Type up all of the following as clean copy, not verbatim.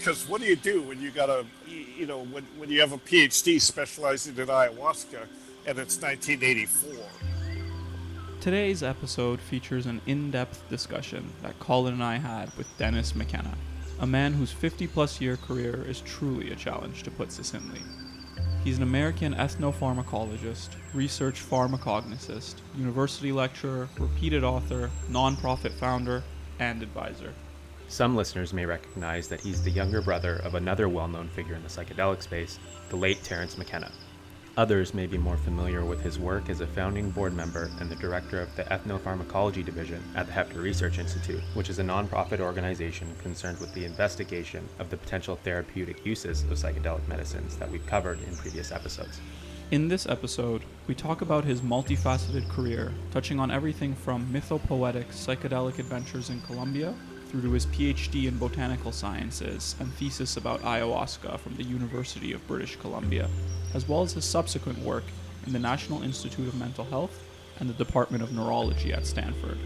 Because what do you do when you got a, you know, when you have a PhD specializing in ayahuasca and it's 1984? Today's episode features an in-depth discussion that Colin and I had with Dennis McKenna, a man whose 50-plus year career is truly a challenge, to put succinctly. He's an American ethnopharmacologist, research pharmacognosist, university lecturer, repeated author, nonprofit founder, and advisor. Some listeners may recognize that he's the younger brother of another well-known figure in the psychedelic space, the late Terence McKenna. Others may be more familiar with his work as a founding board member and the director of the Ethnopharmacology Division at the Heffter Research Institute, which is a nonprofit organization concerned with the investigation of the potential therapeutic uses of psychedelic medicines that we've covered in previous episodes. In this episode, we talk about his multifaceted career, touching on everything from mythopoetic psychedelic adventures in Colombia through to his PhD in botanical sciences and thesis about ayahuasca from the University of British Columbia, as well as his subsequent work in the National Institute of Mental Health and the Department of Neurology at Stanford.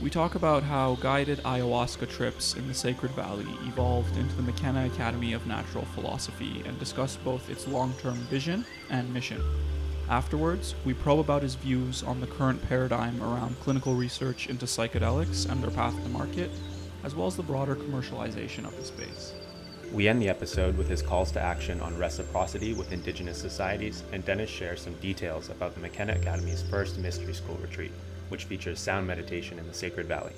We talk about how guided ayahuasca trips in the Sacred Valley evolved into the McKenna Academy of Natural Philosophy and discuss both its long-term vision and mission. Afterwards, we probe about his views on the current paradigm around clinical research into psychedelics and their path to market, as well as the broader commercialization of the space. We end the episode with his calls to action on reciprocity with indigenous societies, and Dennis shares some details about the McKenna Academy's first mystery school retreat, which features sound meditation in the Sacred Valley.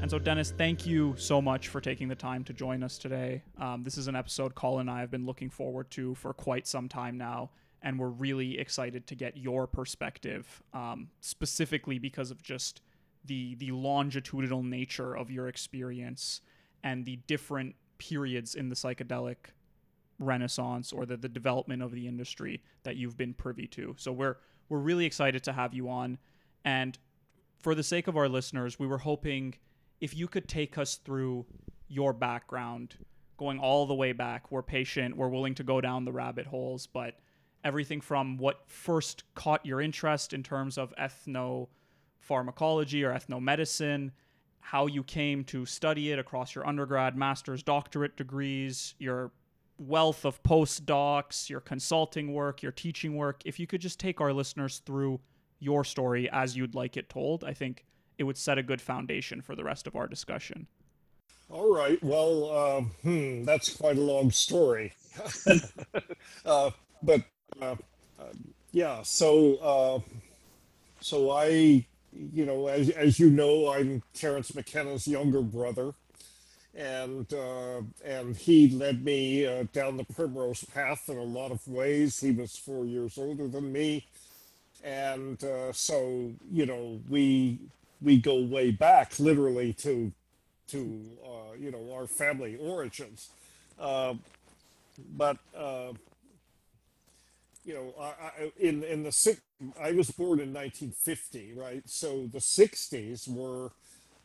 And so, Dennis, thank you so much for taking the time to join us today. This is an episode Colin and I have been looking forward to for quite some time now, and we're really excited to get your perspective, specifically because of just the longitudinal nature of your experience and the different periods in the psychedelic renaissance or the development of the industry that you've been privy to. So we're really excited to have you on. And for the sake of our listeners, we were hoping if you could take us through your background, going all the way back. We're patient, we're willing to go down the rabbit holes, but everything from what first caught your interest in terms of ethnopharmacology or ethnomedicine, how you came to study it across your undergrad, master's, doctorate degrees, your wealth of postdocs, your consulting work, your teaching work. If you could just take our listeners through your story as you'd like it told, I think it would set a good foundation for the rest of our discussion. All right. Well, that's quite a long story. So I, you know, as you know, I'm Terence McKenna's younger brother, and he led me down the primrose path in a lot of ways. He was 4 years older than me, and so, you know, we go way back, literally to you know, our family origins, but. You know, I was born in 1950, right? So the 60s were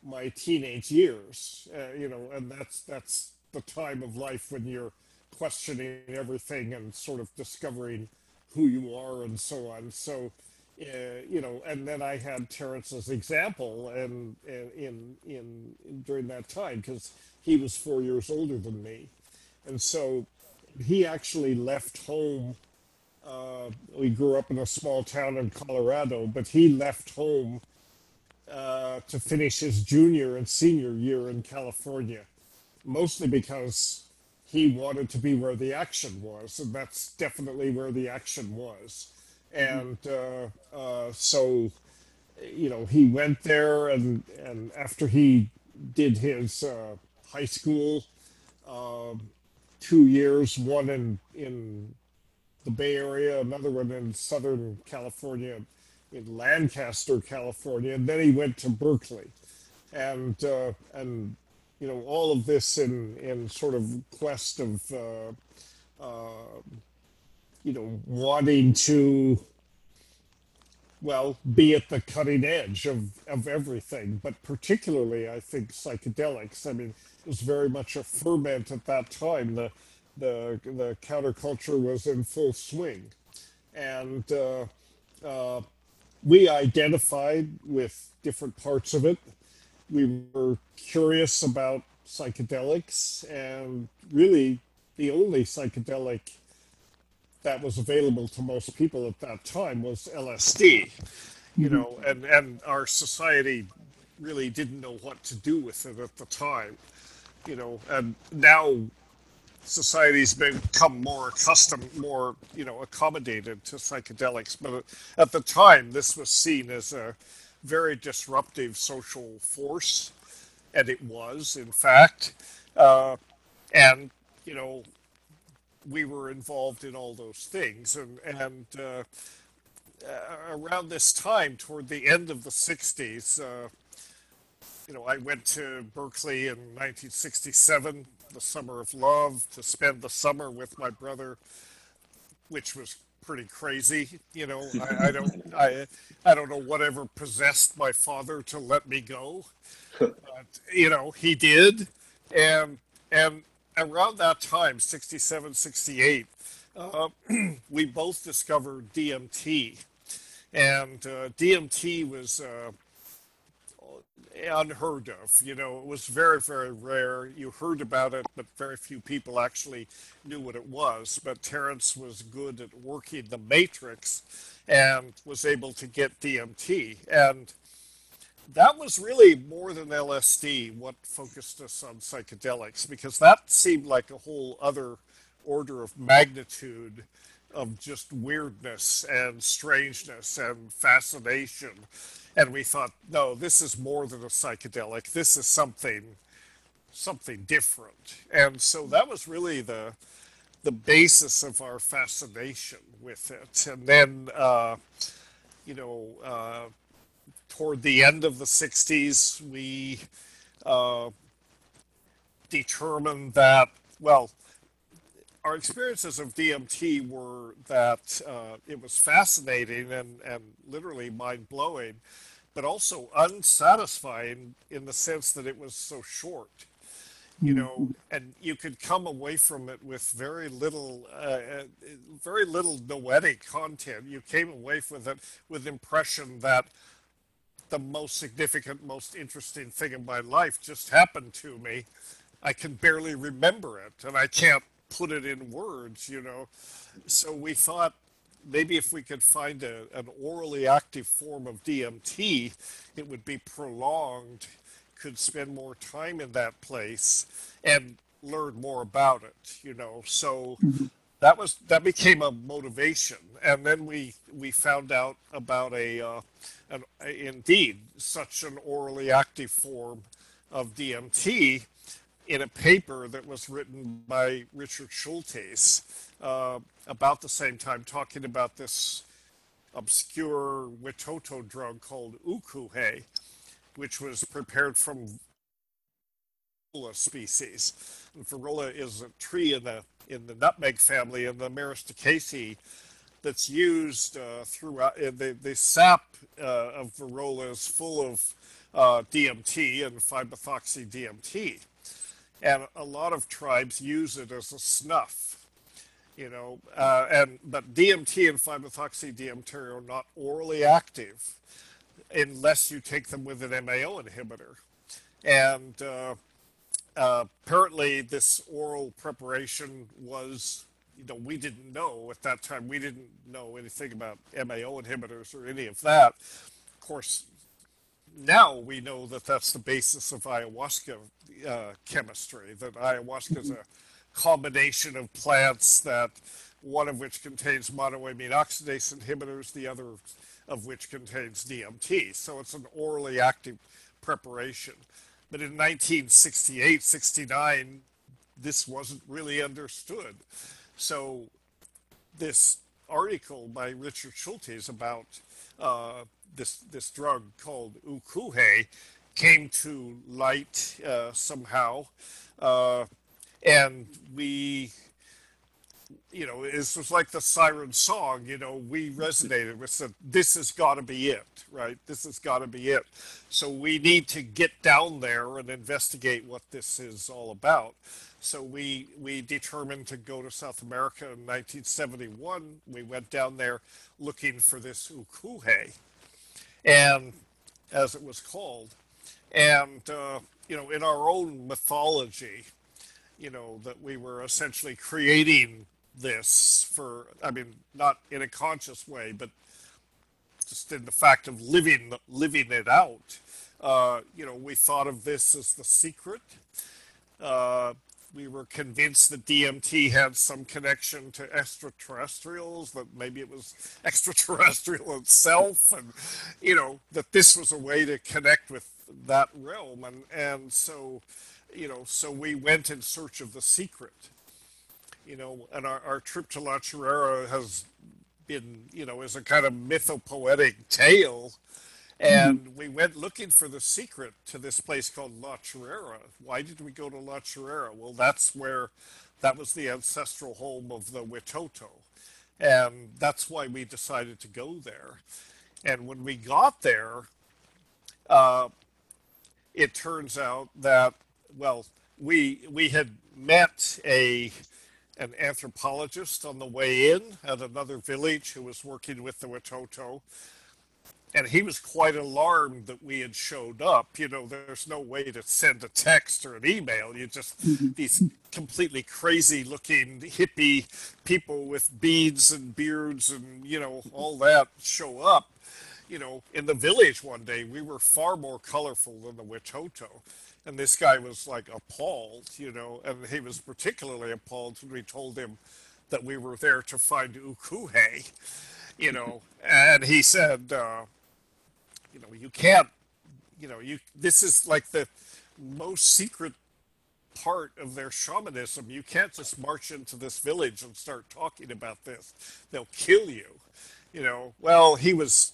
my teenage years, you know, and that's the time of life when you're questioning everything and sort of discovering who you are and so on. So, you know, and then I had Terence's example and in during that time, because he was 4 years older than me, and so he actually left home. We grew up in a small town in Colorado, but he left home to finish his junior and senior year in California, mostly because he wanted to be where the action was, and that's definitely where the action was. And so, you know, he went there, and after he did his high school, 2 years, one in the Bay Area, another one in Southern California, in Lancaster, California, and then he went to Berkeley, and you know, all of this in sort of quest of you know, wanting to, well, be at the cutting edge of everything, but particularly I think psychedelics. I mean, it was very much a ferment at that time. The counterculture was in full swing, and we identified with different parts of it. We were curious about psychedelics, and really the only psychedelic that was available to most people at that time was LSD, you know, and our society really didn't know what to do with it at the time, you know, and now society's become more accustomed, more, you know, accommodated to psychedelics. But at the time, this was seen as a very disruptive social force, and it was, in fact. And, you know, we were involved in all those things. And around this time, toward the end of the 60s, you know, I went to Berkeley in 1967, the Summer of Love, to spend the summer with my brother, which was pretty crazy. You know, I don't know whatever possessed my father to let me go, but, you know, he did. And around that time, 67, 68, we both discovered DMT, and DMT was unheard of. You know, it was very, very rare. You heard about it, but very few people actually knew what it was. But Terence was good at working the matrix and was able to get DMT. And that was really more than LSD what focused us on psychedelics, because that seemed like a whole other order of magnitude of just weirdness and strangeness and fascination. And we thought, no, this is more than a psychedelic. This is something different. And so that was really the basis of our fascination with it. And then, you know, toward the end of the 60s, we determined that, well, our experiences of DMT were that it was fascinating and literally mind-blowing, but also unsatisfying in the sense that it was so short, you know, and you could come away from it with very little noetic content. You came away with it with the impression that the most significant, most interesting thing in my life just happened to me. I can barely remember it, and I can't put it in words, you know. So we thought maybe if we could find an orally active form of DMT, it would be prolonged, could spend more time in that place and learn more about it, you know. So that became a motivation. And then we found out about indeed such an orally active form of DMT in a paper that was written by Richard Schultes about the same time, talking about this obscure Witoto drug called ukuhe, which was prepared from virola species. And virola is a tree in the nutmeg family in the Myristicaceae that's used throughout. The sap of virola is full of DMT and 5-methoxy DMT. And a lot of tribes use it as a snuff, you know, but DMT and 5-methoxy DMT are not orally active unless you take them with an MAO inhibitor. And apparently this oral preparation was, you know, we didn't know at that time. We didn't know anything about MAO inhibitors or any of that. Of course, now we know that that's the basis of ayahuasca chemistry, that ayahuasca is a combination of plants, that one of which contains monoamine oxidase inhibitors, the other of which contains DMT. So it's an orally active preparation. But in 1968, 69, this wasn't really understood. So this article by Richard Schultes about this drug called ukuhe came to light somehow, and we, you know, this was like the siren song, you know, we resonated with, said, this has got to be it, right? This has got to be it. So we need to get down there and investigate what this is all about. So we determined to go to South America in 1971. We went down there looking for this ukuhe. and as it was called. And, you know, in our own mythology, you know, that we were essentially creating this for, I mean, not in a conscious way, but just in the fact of living it out. You know, we thought of this as the secret. We were convinced that DMT had some connection to extraterrestrials, that maybe it was extraterrestrial itself, and, you know, that this was a way to connect with that realm. And so, you know, so we went in search of the secret, you know, and our trip to La Chorrera has been, you know, is a kind of mythopoetic tale. And we went looking for the secret to this place called La Chorrera. Why did we go to La Chorrera? Well, that's where, that was the ancestral home of the Witoto. And that's why we decided to go there. And when we got there, it turns out that, well, we had met an anthropologist on the way in at another village who was working with the Witoto. And he was quite alarmed that we had showed up. You know, there's no way to send a text or an email. You just, these completely crazy looking hippie people with beads and beards and, you know, all that show up. You know, in the village one day, we were far more colorful than the Witoto. And this guy was like appalled, you know, and he was particularly appalled when we told him that we were there to find ukuhe, you know, and he said, you know, you can't, you know, this is like the most secret part of their shamanism. You can't just march into this village and start talking about this. They'll kill you, you know. Well, he was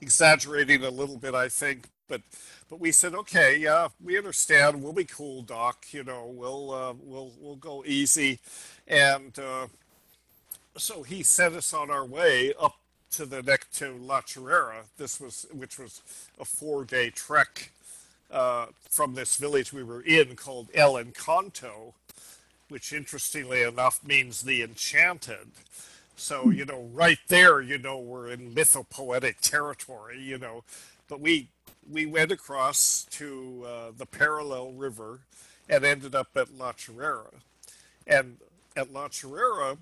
exaggerating a little bit, I think, but we said, okay, yeah, we understand. We'll be cool, Doc. You know, we'll go easy. And so he sent us on our way up to the neck to La Chorrera. This was, which was a 4-day trek from this village we were in called El Encanto, which interestingly enough means the enchanted. So, you know, right there, you know, we're in mythopoetic territory, you know, but we went across to the parallel river and ended up at La Chorrera. And at La Chorrera,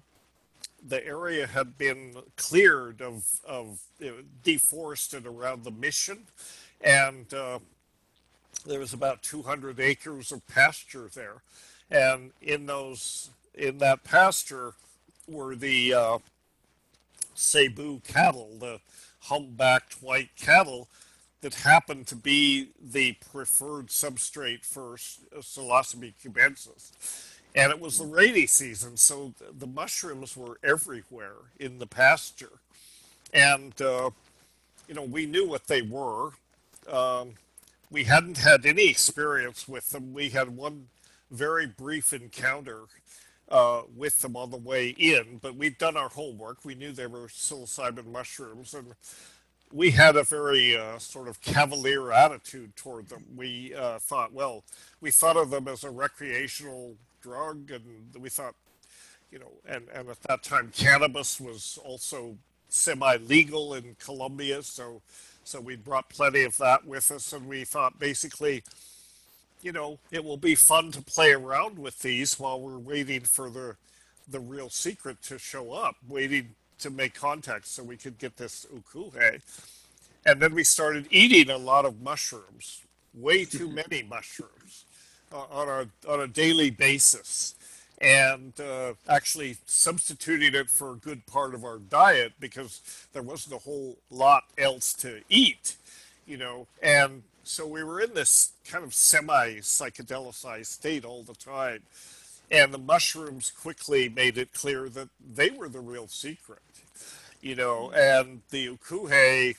the area had been cleared of you know, deforested around the mission, and there was about 200 acres of pasture there, and in that pasture were the Cebu cattle, the humpbacked white cattle that happened to be the preferred substrate for Psilocybe cubensis. And it was the rainy season, so the mushrooms were everywhere in the pasture. And, you know, we knew what they were. We hadn't had any experience with them. We had one very brief encounter with them on the way in, but we'd done our homework. We knew they were psilocybin mushrooms, and we had a very sort of cavalier attitude toward them. We thought, well, we thought of them as a recreational drug, and we thought, you know, and at that time cannabis was also semi-legal in Colombia, so we brought plenty of that with us, and we thought basically, you know, it will be fun to play around with these while we're waiting for the real secret to show up, waiting to make contact so we could get this ukuhe. And then we started eating a lot of mushrooms, way too many mushrooms, on a daily basis, and actually substituting it for a good part of our diet because there wasn't a whole lot else to eat, you know. And so we were in this kind of semi-psychedelicized state all the time, and the mushrooms quickly made it clear that they were the real secret, you know, and the ukuhe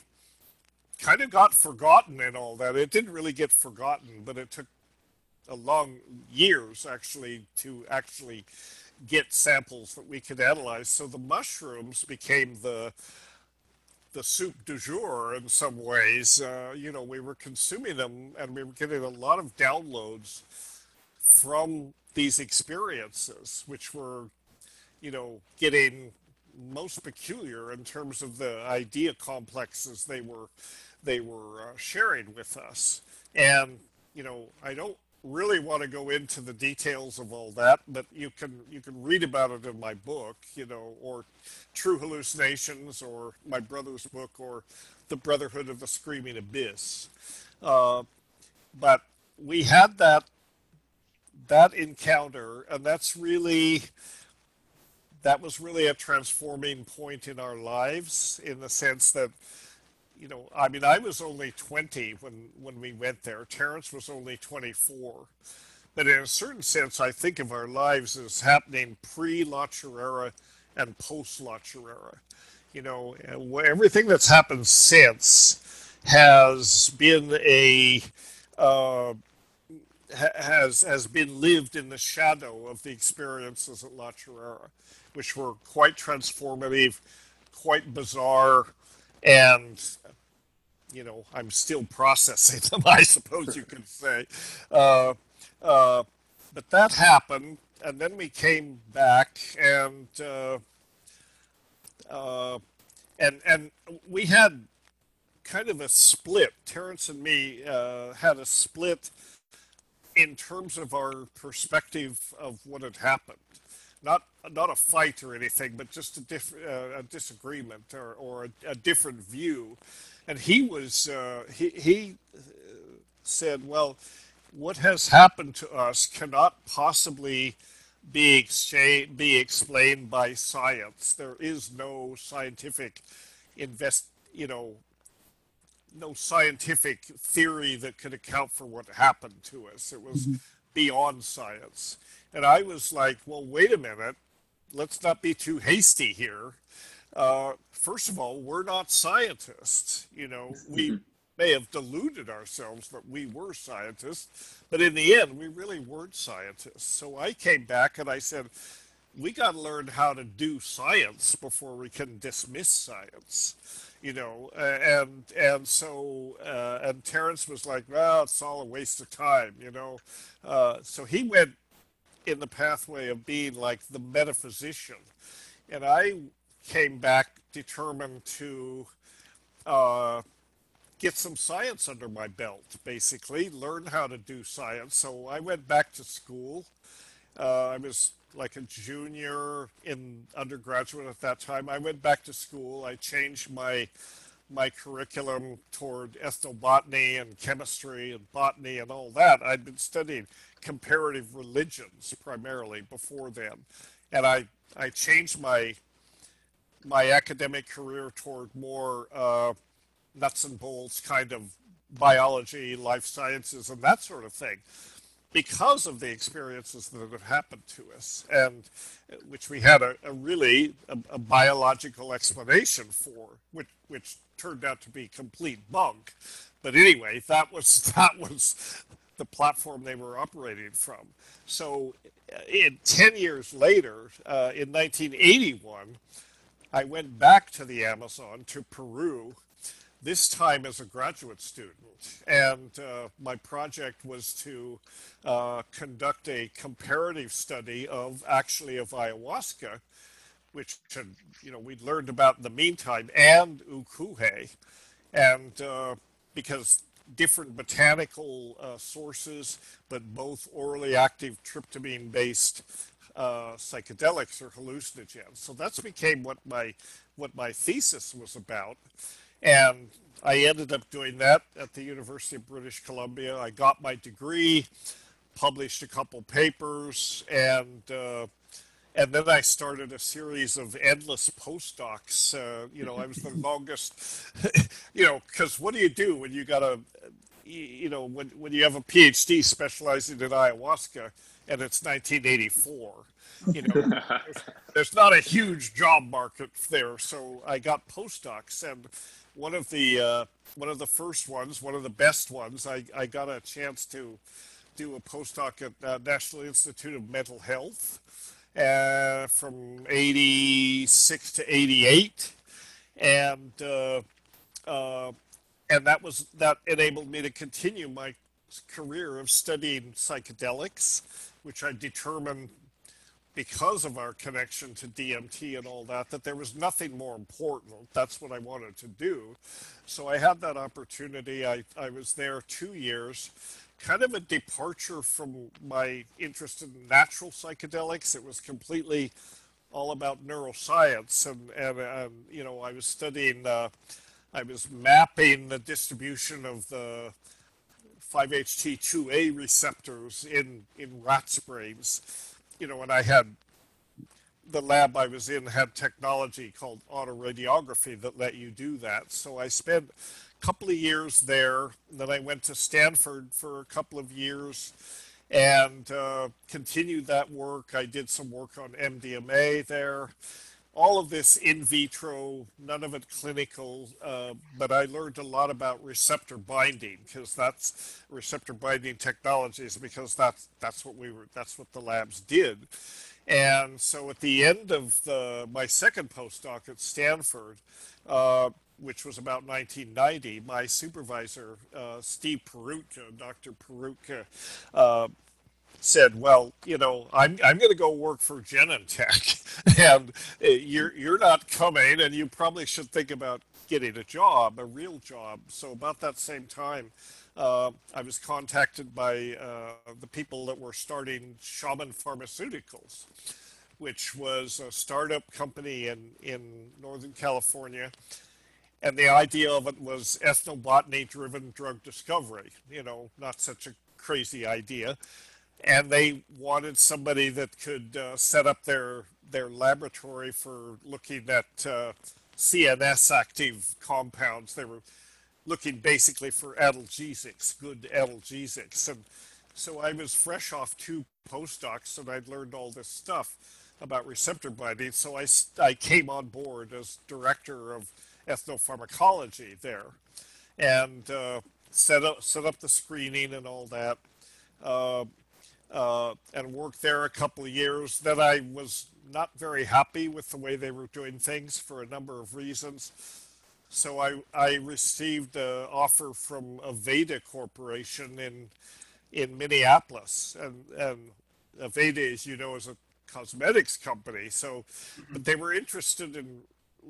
kind of got forgotten and all that. It didn't really get forgotten, but it took a long years actually to actually get samples that we could analyze. So the mushrooms became the soup du jour in some ways. You know, we were consuming them and we were getting a lot of downloads from these experiences, which were, you know, getting most peculiar in terms of the idea complexes they were sharing with us. And, you know, I don't really want to go into the details of all that, but you can read about it in my book, you know, or True Hallucinations, or my brother's book, or The Brotherhood of the Screaming Abyss. But we had that encounter, and that was really a transforming point in our lives, in the sense that, you know, I mean, I was only 20 when we went there. Terence was only 24. But in a certain sense, I think of our lives as happening pre-La Chorrera and post-La Chorrera. You know, everything that's happened since has been has been lived in the shadow of the experiences at La Chorrera, which were quite transformative, quite bizarre, and, you know, I'm still processing them, I suppose you could say. But that happened, and then we came back, and we had kind of a split. Terence and me had a split in terms of our perspective of what had happened. Not a fight or anything, but just a disagreement or a different view. And he was he said, well, what has happened to us cannot possibly be explained by science. There is no scientific no scientific theory that could account for what happened to us. It was beyond science. And I was like, well, wait a minute, let's not be too hasty here. First of all, we're not scientists. You know, we may have deluded ourselves that we were scientists, but in the end, we really weren't scientists. So I came back and I said, we got to learn how to do science before we can dismiss science, you know. And Terence was like, well, it's all a waste of time, you know. So he went in the pathway of being like the metaphysician. And I came back determined to get some science under my belt, basically, learn how to do science. So I went back to school. I was like a junior in undergraduate at that time. I went back to school. I changed my curriculum toward ethnobotany and chemistry and botany and all that. I'd been studying comparative religions primarily before then. And I changed my academic career toward more nuts and bolts kind of biology, life sciences, and that sort of thing, because of the experiences that have happened to us, and which we had a really biological explanation for, which turned out to be complete bunk. But anyway, that was the platform they were operating from. So in 10 years later, in 1981, I went back to the Amazon, to Peru, this time as a graduate student. And my project was to conduct a comparative study of ayahuasca, which, you know, we'd learned about in the meantime, and ukuhe. And because different botanical sources, but both orally active tryptamine-based psychedelics or hallucinogens. So that's became what my thesis was about. And I ended up doing that at the University of British Columbia. I got my degree, published a couple papers, and then I started a series of endless postdocs. You know, I was the longest, you know, because what do you do when you got a, you know, when you have a PhD specializing in ayahuasca and it's 1984, you know, there's not a huge job market there. So I got postdocs, and one of the first ones, one of the best ones, I got a chance to do a postdoc at National Institute of Mental Health from 86 to 88, and that enabled me to continue my career of studying psychedelics, which I determined because of our connection to DMT and all that, that there was nothing more important. That's what I wanted to do. So I had that opportunity. I was there 2 years, kind of a departure from my interest in natural psychedelics. It was completely all about neuroscience. And you know, I was studying, I was mapping the distribution of the 5-HT2A receptors in rats' brains. You know, and I had, the lab I was in had technology called autoradiography that let you do that. So I spent a couple of years there. Then I went to Stanford for a couple of years and continued that work. I did some work on MDMA there. All of this in vitro, none of it clinical, but I learned a lot about receptor binding, because that's receptor binding technologies, because that's what we were, that's what the labs did. And so at the end of my second postdoc at Stanford, which was about 1990, my supervisor, Steve Perutka, Dr. Perutka, said, well, you know, I'm going to go work for Genentech, and you're not coming, and you probably should think about getting a job, a real job. So about that same time, I was contacted by the people that were starting Shaman Pharmaceuticals, which was a startup company in Northern California. And the idea of it was ethnobotany-driven drug discovery, you know, not such a crazy idea. And they wanted somebody that could set up their laboratory for looking at CNS active compounds. They were looking basically for analgesics, good analgesics. And so I was fresh off 2 postdocs, and I'd learned all this stuff about receptor binding. So I came on board as director of ethnopharmacology there, and set up the screening and all that. And worked there a couple of years. Then I was not very happy with the way they were doing things for a number of reasons. So I received an offer from Aveda Corporation in Minneapolis. And Aveda, as you know, is a cosmetics company. So, but they were interested in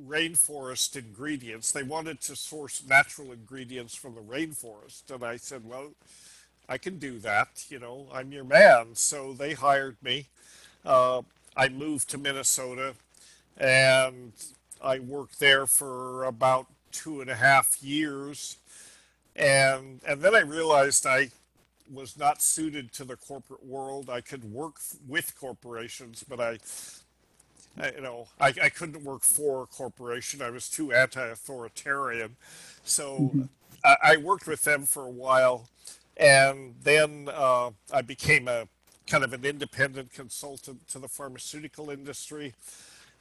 rainforest ingredients. They wanted to source natural ingredients from the rainforest. And I said, well, I can do that, you know, I'm your man. So they hired me. I moved to Minnesota, and I worked there for about 2.5 years. And then I realized I was not suited to the corporate world. I could work with corporations, but I couldn't work for a corporation. I was too anti-authoritarian. So I worked with them for a while. And then I became a kind of an independent consultant to the pharmaceutical industry.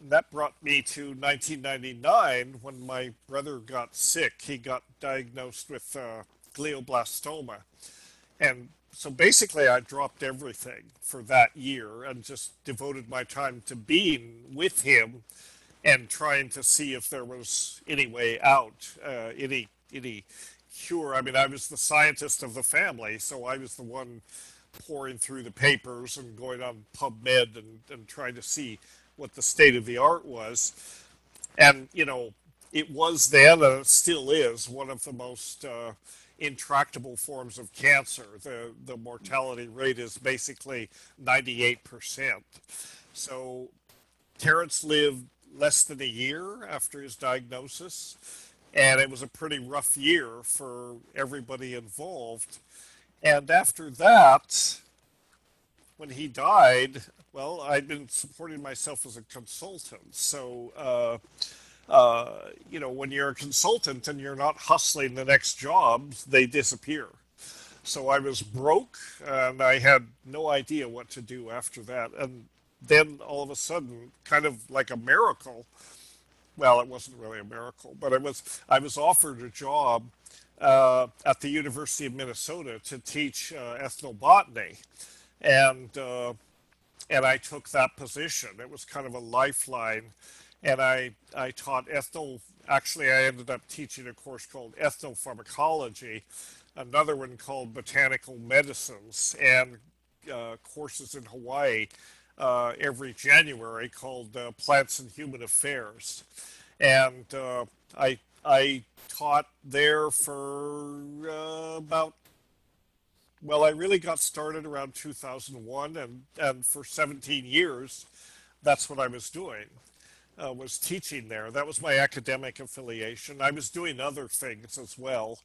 And that brought me to 1999 when my brother got sick. He got diagnosed with glioblastoma. And so basically I dropped everything for that year and just devoted my time to being with him and trying to see if there was any way out, any cure. I mean, I was the scientist of the family, so I was the one pouring through the papers and going on PubMed and trying to see what the state of the art was. And, you know, it was then, and it still is, one of the most intractable forms of cancer. The mortality rate is basically 98%. So Terence lived less than a year after his diagnosis. And it was a pretty rough year for everybody involved. And after that, when he died, well, I'd been supporting myself as a consultant. So, you know, when you're a consultant and you're not hustling the next job, they disappear. So I was broke, and I had no idea what to do after that. And then all of a sudden, kind of like a miracle, well, it wasn't really a miracle, but I was offered a job at the University of Minnesota to teach ethnobotany, and I took that position. It was kind of a lifeline, and I taught actually I ended up teaching a course called Ethnopharmacology, another one called Botanical Medicines, and courses in Hawaii every January called Plants and Human Affairs. And I taught there for about, well, I really got started around 2001, and for 17 years, that's what I was doing, was teaching there. That was my academic affiliation. I was doing other things as well.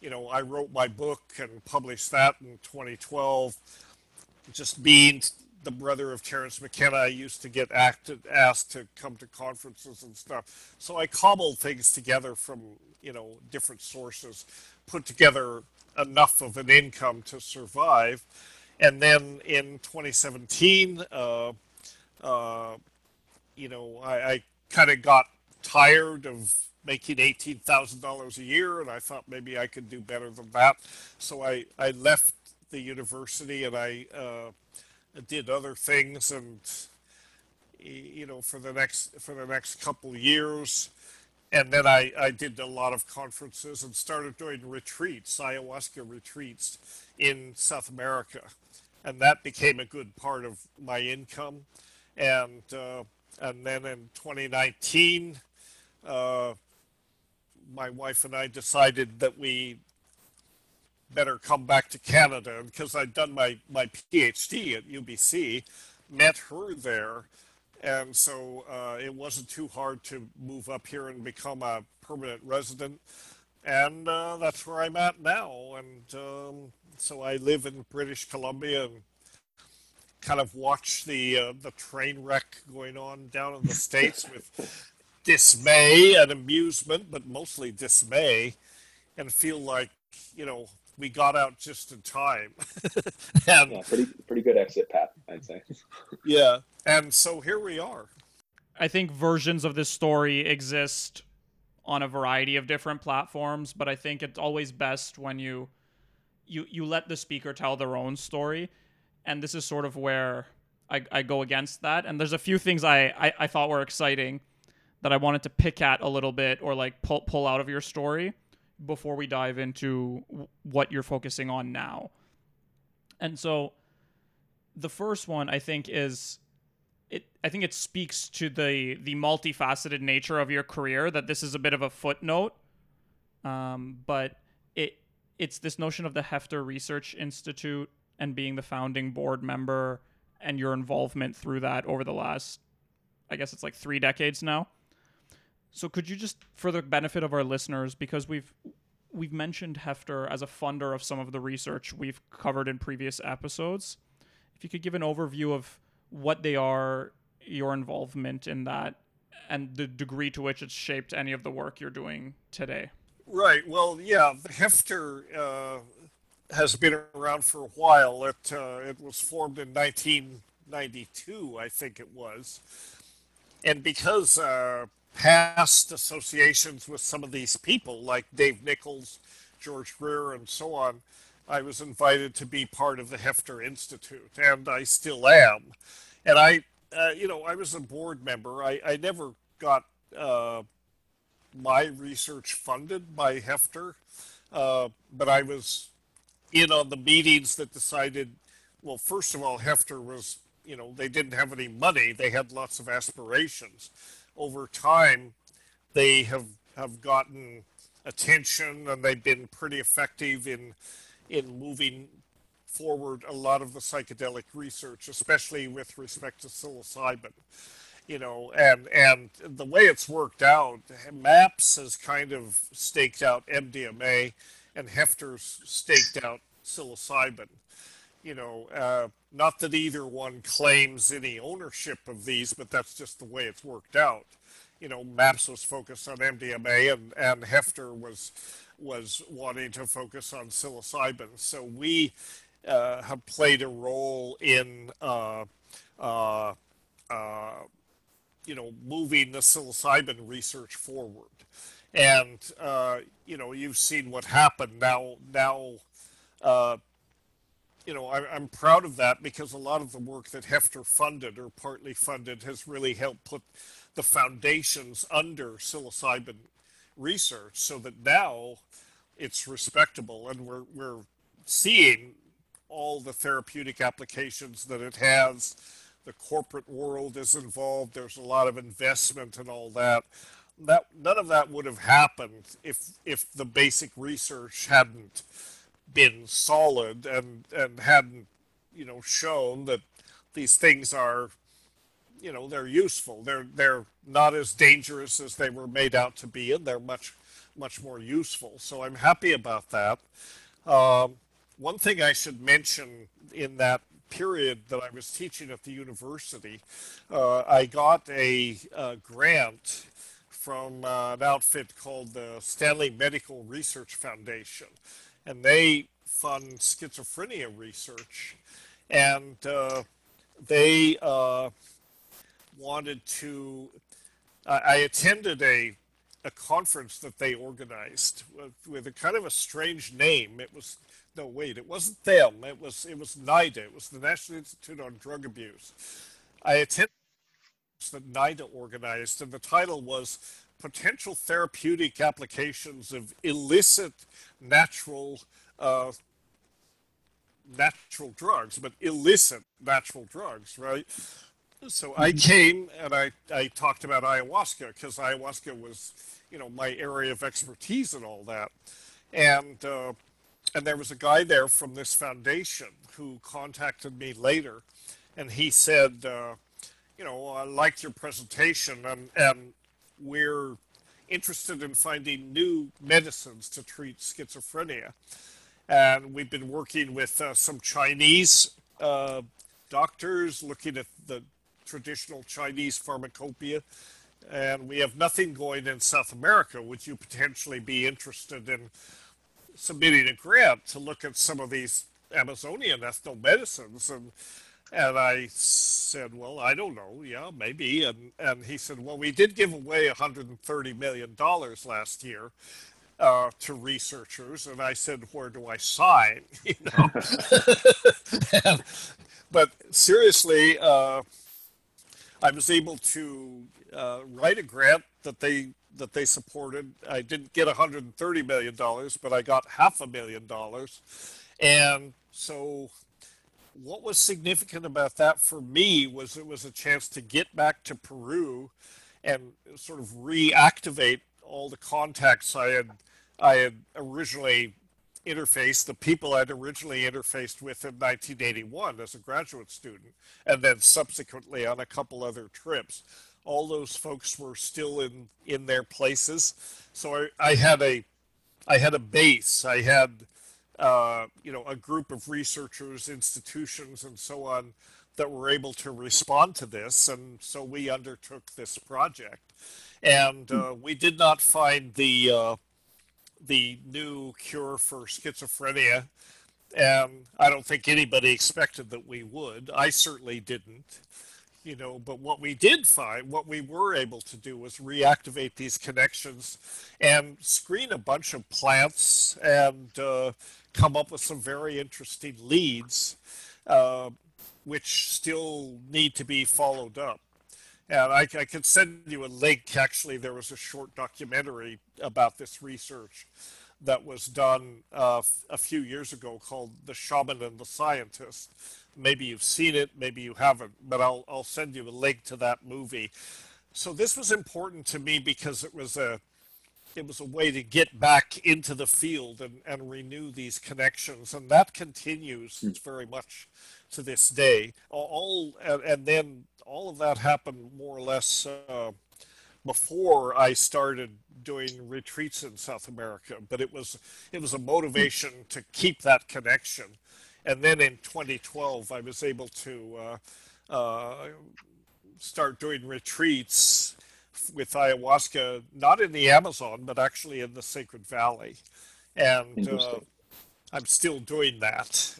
You know, I wrote my book and published that in 2012. Just being the brother of Terence McKenna, I used to get asked to come to conferences and stuff. So I cobbled things together from, you know, different sources, put together enough of an income to survive. And then in 2017, you know, I kind of got tired of making $18,000 a year, and I thought maybe I could do better than that. So I left the university and I did other things, and you know, for the next couple years. And then I did a lot of conferences and started doing retreats, ayahuasca retreats in South America. And that became a good part of my income. And then in 2019, my wife and I decided that we better come back to Canada, because I'd done my PhD at UBC, met her there. And so it wasn't too hard to move up here and become a permanent resident. And that's where I'm at now. And so I live in British Columbia and kind of watch the train wreck going on down in the States with dismay and amusement, but mostly dismay, and feel like, you know, we got out just in time. And, yeah, pretty good exit path, I'd say. Yeah, and so here we are. I think versions of this story exist on a variety of different platforms, but I think it's always best when you let the speaker tell their own story. And this is sort of where I go against that. And there's a few things I thought were exciting that I wanted to pick at a little bit, or like pull out of your story before we dive into what you're focusing on now. And so the first one, I think, is I think it speaks to the multifaceted nature of your career, that this is a bit of a footnote, but it's this notion of the Heffter Research Institute and being the founding board member and your involvement through that over the last, I guess it's like 3 decades now. So could you just, for the benefit of our listeners, because we've mentioned Heffter as a funder of some of the research we've covered in previous episodes, if you could give an overview of what they are, your involvement in that, and the degree to which it's shaped any of the work you're doing today. Right. Well, yeah, the Heffter has been around for a while. It was formed in 1992, I think it was. And because past associations with some of these people like Dave Nichols, George Greer, and so on, I was invited to be part of the Heffter Institute, and I still am. And I was a board member. I never got my research funded by Heffter, but I was in on the meetings that decided, well, first of all, Heffter was, you know, they didn't have any money. They had lots of aspirations. Over time, they have gotten attention, and they've been pretty effective in moving forward a lot of the psychedelic research, especially with respect to psilocybin, you know, and the way it's worked out, MAPS has kind of staked out MDMA, and Heffter's staked out psilocybin. You know, not that either one claims any ownership of these, but that's just the way it's worked out. You know, MAPS was focused on MDMA, and Heffter was wanting to focus on psilocybin. So we have played a role in, you know, moving the psilocybin research forward. And, you know, you've seen what happened now, you know, I'm proud of that, because a lot of the work that Heffter funded or partly funded has really helped put the foundations under psilocybin research, so that now it's respectable, and we're seeing all the therapeutic applications that it has, The corporate world is involved. There's a lot of investment and all that. None of that would have happened if the basic research hadn't been solid and hadn't, shown that these things are, they're useful. They're not as dangerous as they were made out to be, and they're much more useful. So I'm happy about that. One thing I should mention in that period that I was teaching at the university, I got a grant from an outfit called the Stanley Medical Research Foundation, and they fund schizophrenia research, and they wanted to, I attended a conference that they organized with a kind of a strange name. It wasn't them. It was NIDA. It was the National Institute on Drug Abuse. I attended that NIDA organized, and the title was Potential Therapeutic Applications of Illicit Natural Drugs, but illicit natural drugs, right? So I came and I talked about ayahuasca, because ayahuasca was, my area of expertise and all that. And there was a guy there from this foundation who contacted me later, and he said, I liked your presentation, and we're interested in finding new medicines to treat schizophrenia. And we've been working with some Chinese doctors, looking at the traditional Chinese pharmacopoeia, and we have nothing going in South America. Would you potentially be interested in submitting a grant to look at some of these Amazonian ethnomedicines? And I said, well, I don't know. Yeah, maybe. And he said, well, we did give away $130 million last year to researchers. And I said, where do I sign? But seriously, I was able to write a grant that they supported. I didn't get $130 million, but I got $500,000. And so what was significant about that for me was it was a chance to get back to Peru and sort of reactivate all the contacts I had originally interfaced, the people I'd originally interfaced with in 1981 as a graduate student, and then subsequently on a couple other trips. All those folks were still in their places. So I had a base. I had, a group of researchers, institutions, and so on that were able to respond to this. And so we undertook this project. And we did not find the new cure for schizophrenia. And I don't think anybody expected that we would. I certainly didn't. But what we did find, what we were able to do was reactivate these connections and screen a bunch of plants and come up with some very interesting leads, which still need to be followed up. And I could send you a link. Actually, there was a short documentary about this research that was done a few years ago called The Shaman and the Scientist. Maybe you've seen it, maybe you haven't, but I'll send you a link to that movie. So this was important to me because it was a way to get back into the field and renew these connections. And that continues very much to this day. And then all of that happened more or less before I started doing retreats in South America, but it was a motivation to keep that connection. And then in 2012, I was able to start doing retreats with ayahuasca, not in the Amazon, but actually in the Sacred Valley. And I'm still doing that.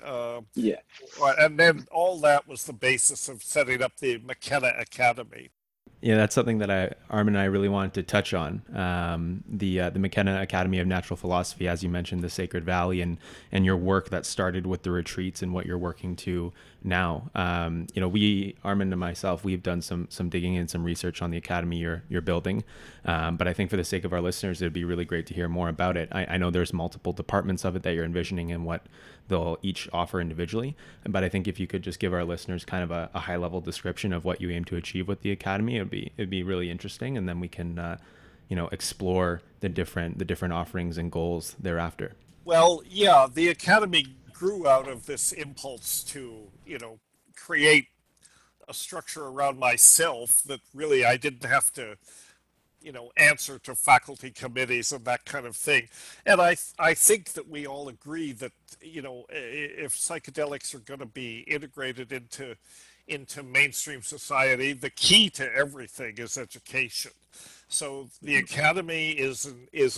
And then all that was the basis of setting up the McKenna Academy. Yeah, that's something that Armin and I really wanted to touch on. The McKenna Academy of Natural Philosophy, as you mentioned, the Sacred Valley, and your work that started with the retreats and what you're working to now. Armin and myself, we've done some digging and some research on the academy you're building. But I think for the sake of our listeners, it'd be really great to hear more about it. I know there's multiple departments of it that you're envisioning and what they'll each offer individually. But I think if you could just give our listeners kind of a high level description of what you aim to achieve with the academy, it'd be really interesting, and then we can explore the different offerings and goals thereafter. Well, yeah, the academy grew out of this impulse to create a structure around myself that really I didn't have to answer to faculty committees and that kind of thing. And I think that we all agree that if psychedelics are going to be integrated into mainstream society, the key to everything is education. So the academy is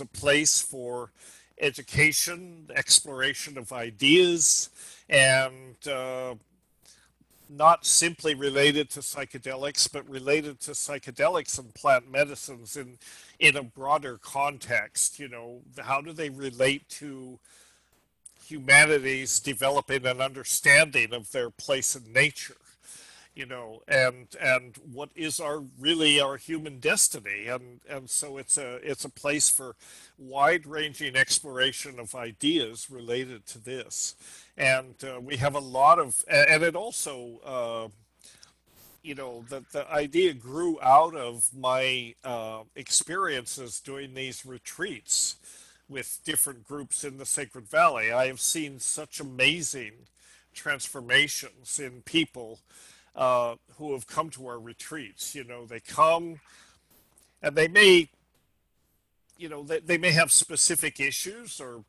a place for education, exploration of ideas, and not simply related to psychedelics, but related to psychedelics and plant medicines in a broader context. How do they relate to humanity's developing an understanding of their place in nature? And what is our human destiny? And so it's a place for wide-ranging exploration of ideas related to this. And we have a lot of, and it also, that the idea grew out of my experiences doing these retreats with different groups in the Sacred Valley. I have seen such amazing transformations in people who have come to our retreats. They come and they may, they may have specific issues or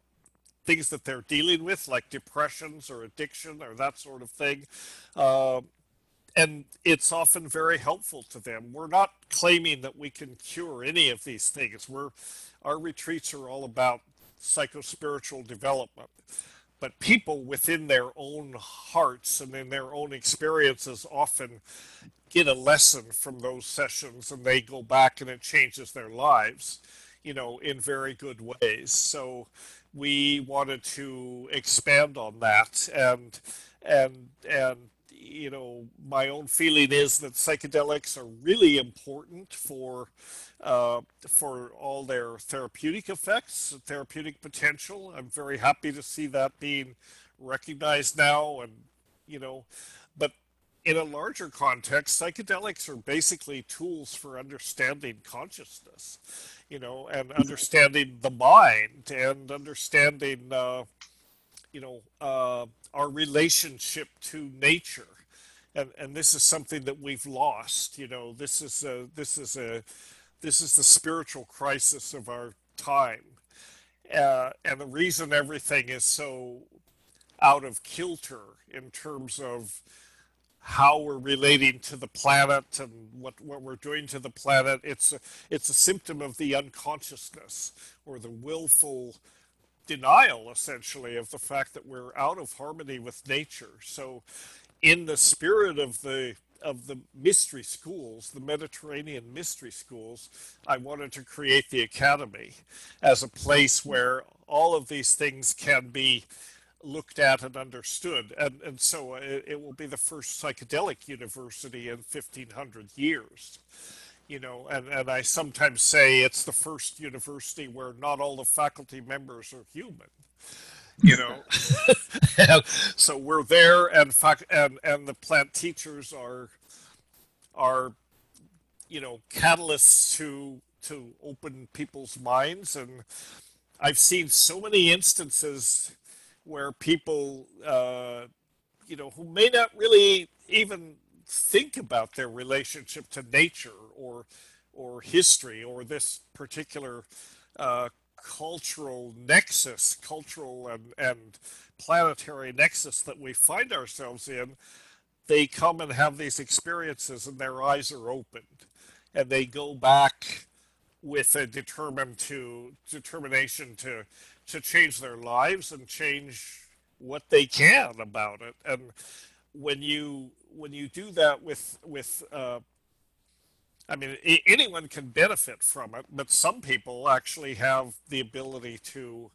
things that they're dealing with, like depressions or addiction or that sort of thing. And it's often very helpful to them. We're not claiming that we can cure any of these things. Our retreats are all about psychospiritual development. But people within their own hearts and in their own experiences often get a lesson from those sessions, and they go back and it changes their lives, in very good ways. So we wanted to expand on that, and my own feeling is that psychedelics are really important for all their therapeutic effects, therapeutic potential. I'm very happy to see that being recognized now, and but in a larger context, psychedelics are basically tools for understanding consciousness, and understanding the mind, and understanding our relationship to nature. And this is something that we've lost. This is the spiritual crisis of our time, and the reason everything is so out of kilter in terms of how we're relating to the planet and what we're doing to the planet. It's a symptom of the unconsciousness or the willful denial, essentially, of the fact that we're out of harmony with nature. So in the spirit of the mystery schools, the Mediterranean mystery schools, I wanted to create the academy as a place where all of these things can be looked at and understood. And so it will be the first psychedelic university in 1,500 years. And I sometimes say it's the first university where not all the faculty members are human, And so we're there, and the plant teachers are catalysts to open people's minds. And I've seen so many instances where people, who may not really even think about their relationship to nature or history or this particular cultural and planetary nexus that we find ourselves in, they come and have these experiences and their eyes are opened, and they go back with a determination to change their lives and change what they can about it. And when you do that with I mean, anyone can benefit from it, but some people actually have the ability to,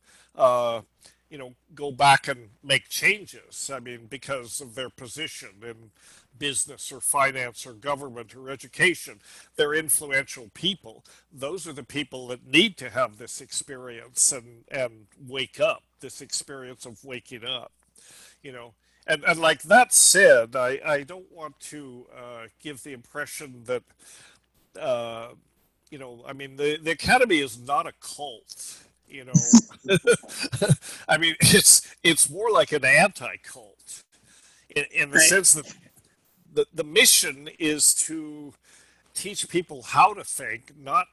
you know, go back and make changes. I mean, because of their position in business or finance or government or education, they're influential people. Those are the people that need to have this experience and wake up, this experience of waking up, you know. And like that said, I don't want to give the impression that, you know, I mean, the Academy is not a cult, you know. I mean, it's more like an anti-cult in the right. sense that the mission is to teach people how to think, not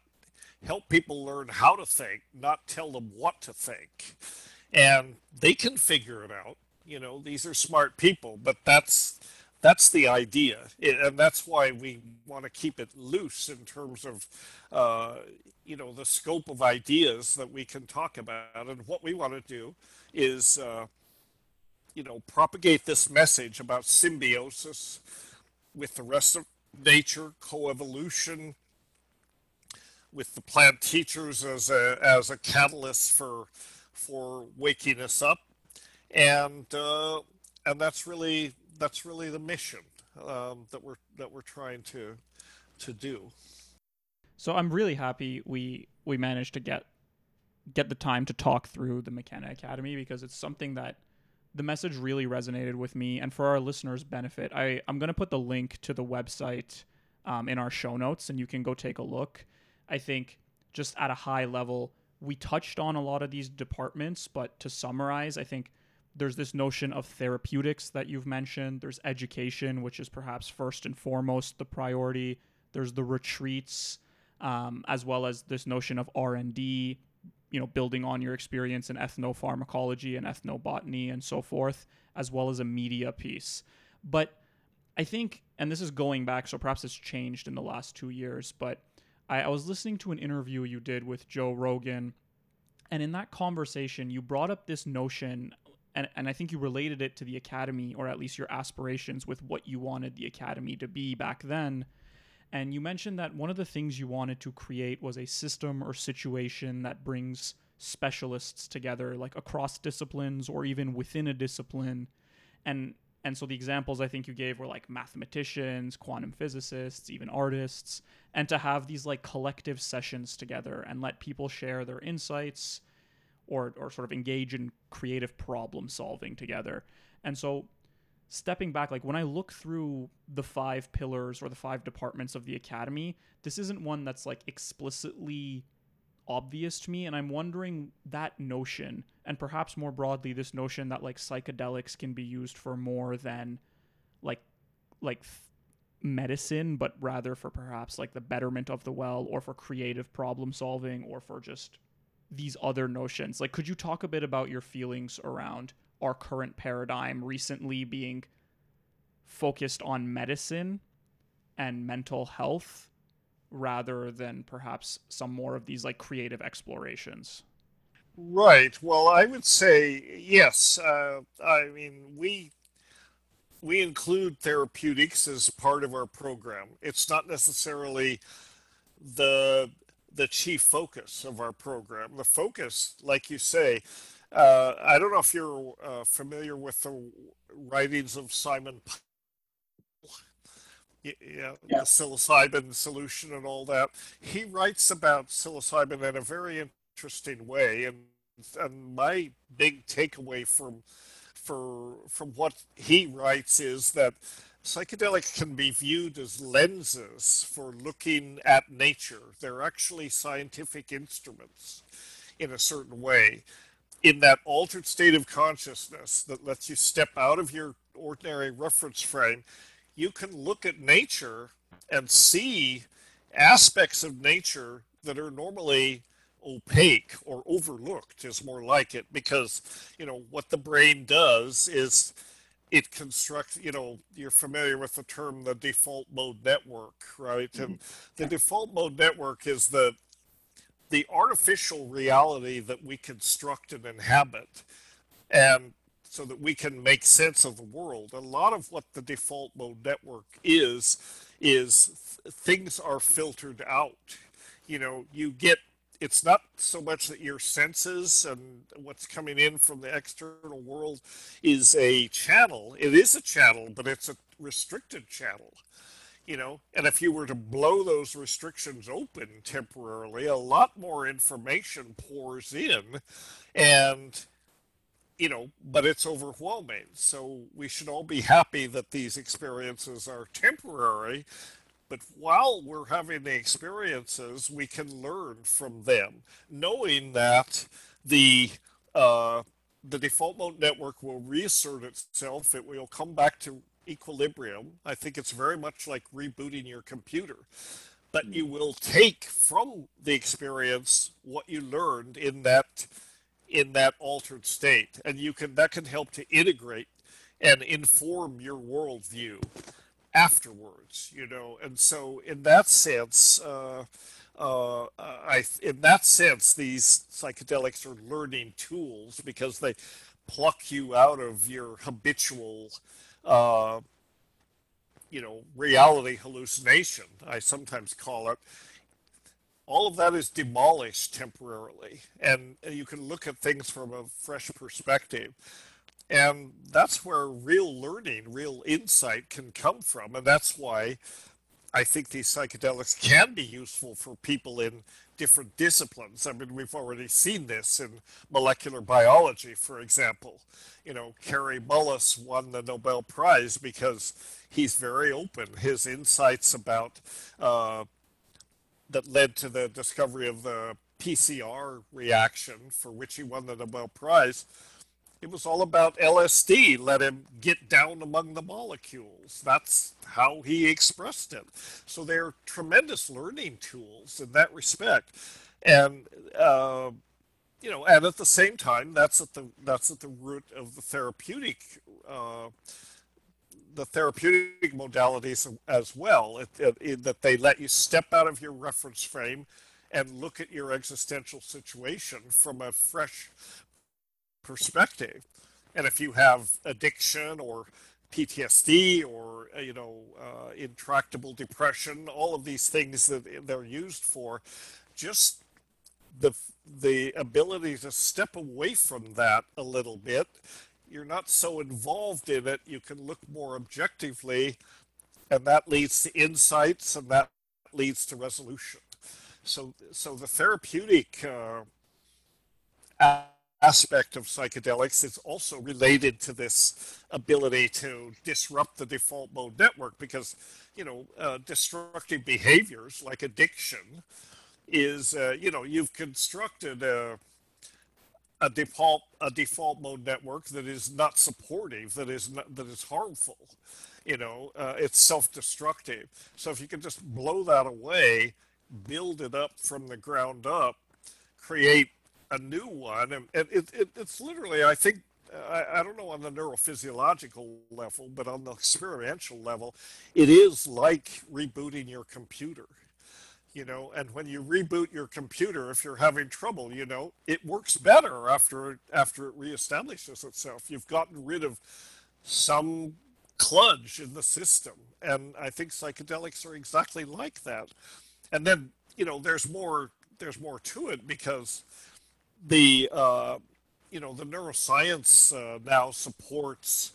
help people learn how to think, not tell them what to think. And they can figure it out. You know, these are smart people, but that's the idea. And that's why we want to keep it loose in terms of, you know, the scope of ideas that we can talk about. And what we want to do is, you know, propagate this message about symbiosis with the rest of nature, coevolution, with the plant teachers as a catalyst for waking us up. And that's really the mission that we're trying to do. So I'm really happy we managed to get the time to talk through the McKenna Academy, because it's something that the message really resonated with me. And for our listeners' benefit, I'm going to put the link to the website in our show notes, and you can go take a look. I think just at a high level, we touched on a lot of these departments, but to summarize, I think there's this notion of therapeutics that you've mentioned. There's education, which is perhaps first and foremost the priority. There's the retreats, as well as this notion of R&D, you know, building on your experience in ethnopharmacology and ethnobotany and so forth, as well as a media piece. But I think, and this is going back, so perhaps it's changed in the last 2 years, but I was listening to an interview you did with Joe Rogan, and in that conversation, you brought up this notion. And I think you related it to the Academy, or at least your aspirations with what you wanted the Academy to be back then. And you mentioned that one of the things you wanted to create was a system or situation that brings specialists together, like across disciplines or even within a discipline. And so the examples I think you gave were like mathematicians, quantum physicists, even artists, and to have these like collective sessions together and let people share their insights or sort of engage in creative problem solving together. And so stepping back, like when I look through the 5 pillars or the 5 departments of the Academy, this isn't one that's like explicitly obvious to me. And I'm wondering that notion, and perhaps more broadly, this notion that like psychedelics can be used for more than like medicine, but rather for perhaps like the betterment of the well, or for creative problem solving, or for just these other notions. Like, could you talk a bit about your feelings around our current paradigm recently being focused on medicine and mental health rather than perhaps some more of these like creative explorations? Right. Well, I would say yes. I mean, we include therapeutics as part of our program. It's not necessarily the chief focus of our program. The focus, like you say, I don't know if you're familiar with the writings of Simon Powell, the psilocybin solution and all that. He writes about psilocybin in a very interesting way. And my big takeaway from what he writes is that psychedelics can be viewed as lenses for looking at nature. They're actually scientific instruments in a certain way, in that altered state of consciousness that lets you step out of your ordinary reference frame. You can look at nature and see aspects of nature that are normally opaque or overlooked, is more like it, because, you know, what the brain does is it constructs, you know, you're familiar with the term, the default mode network, right? And the default mode network is the artificial reality that we construct and inhabit, and so that we can make sense of the world. A lot of what the default mode network is things are filtered out. You know, you get, it's not so much that your senses and what's coming in from the external world is a channel. It is a channel, but it's a restricted channel, you know, and if you were to blow those restrictions open temporarily, a lot more information pours in and, you know, but it's overwhelming. So we should all be happy that these experiences are temporary. But while we're having the experiences, we can learn from them, knowing that the default mode network will reassert itself. It will come back to equilibrium. I think it's very much like rebooting your computer. But you will take from the experience what you learned in that altered state, and you can, that can help to integrate and inform your worldview afterwards, you know. And so in that sense, these psychedelics are learning tools because they pluck you out of your habitual, you know, reality hallucination, I sometimes call it. All of that is demolished temporarily, and you can look at things from a fresh perspective. And that's where real learning, real insight can come from. And that's why I think these psychedelics can be useful for people in different disciplines. I mean, we've already seen this in molecular biology, for example. You know, Carey Mullis won the Nobel Prize because he's very open. His insights about that led to the discovery of the PCR reaction, for which he won the Nobel Prize. It was all about LSD, let him get down among the molecules. That's how he expressed it. So they're tremendous learning tools in that respect. And, you know, and at the same time, that's at the root of the therapeutic modalities as well, that they let you step out of your reference frame and look at your existential situation from a fresh perspective. And if you have addiction or PTSD or, you know, intractable depression, all of these things that they're used for, just the ability to step away from that a little bit. You're not so involved in it. You can look more objectively, and that leads to insights, and that leads to resolution. So the therapeutic aspect of psychedelics is also related to this ability to disrupt the default mode network, because, you know, destructive behaviors like addiction is, you know, you've constructed a default mode network that is not supportive, that is harmful, you know, it's self-destructive. So if you can just blow that away, build it up from the ground up, create a new one, and it's literally, I think, I don't know on the neurophysiological level, but on the experiential level, it is like rebooting your computer, you know. And when you reboot your computer, if you're having trouble, you know, it works better after it reestablishes itself. You've gotten rid of some kludge in the system, and I think psychedelics are exactly like that. And then, you know, there's more to it, because the, you know, the neuroscience now supports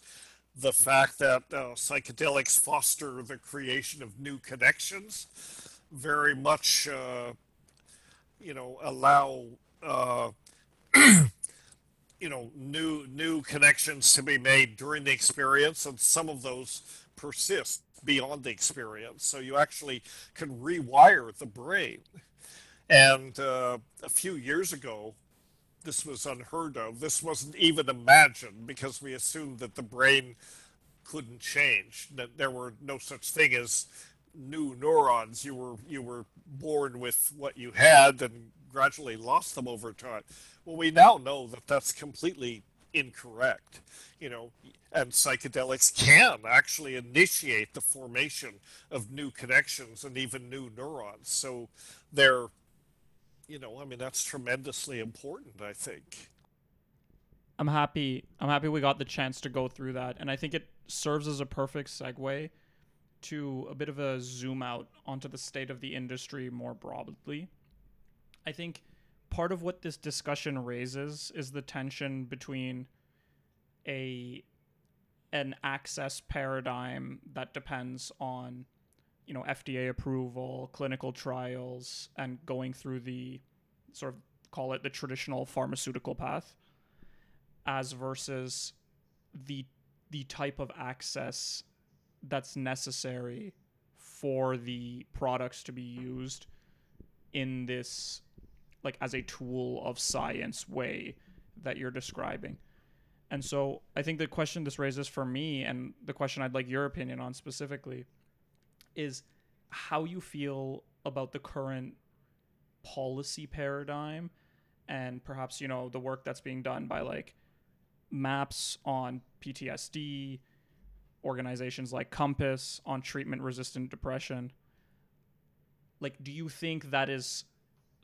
the fact that psychedelics foster the creation of new connections, very much, you know, allow, you know, new connections to be made during the experience, and some of those persist beyond the experience. So you actually can rewire the brain. And a few years ago, this was unheard of. This wasn't even imagined, because we assumed that the brain couldn't change, that there were no such thing as new neurons. You were born with what you had and gradually lost them over time. Well, we now know that that's completely incorrect, you know, and psychedelics can actually initiate the formation of new connections and even new neurons. So they're, you know, I mean, that's tremendously important, I think. I'm happy we got the chance to go through that. And I think it serves as a perfect segue to a bit of a zoom out onto the state of the industry more broadly. I think part of what this discussion raises is the tension between an access paradigm that depends on, you know, FDA approval, clinical trials, and going through the sort of, call it the traditional pharmaceutical path, as versus the type of access that's necessary for the products to be used in this, like, as a tool of science way that you're describing. And so I think the question this raises for me, and the question I'd like your opinion on specifically, is how you feel about the current policy paradigm and perhaps, you know, the work that's being done by, like, MAPS on PTSD, organizations like Compass on treatment-resistant depression. Like, do you think that is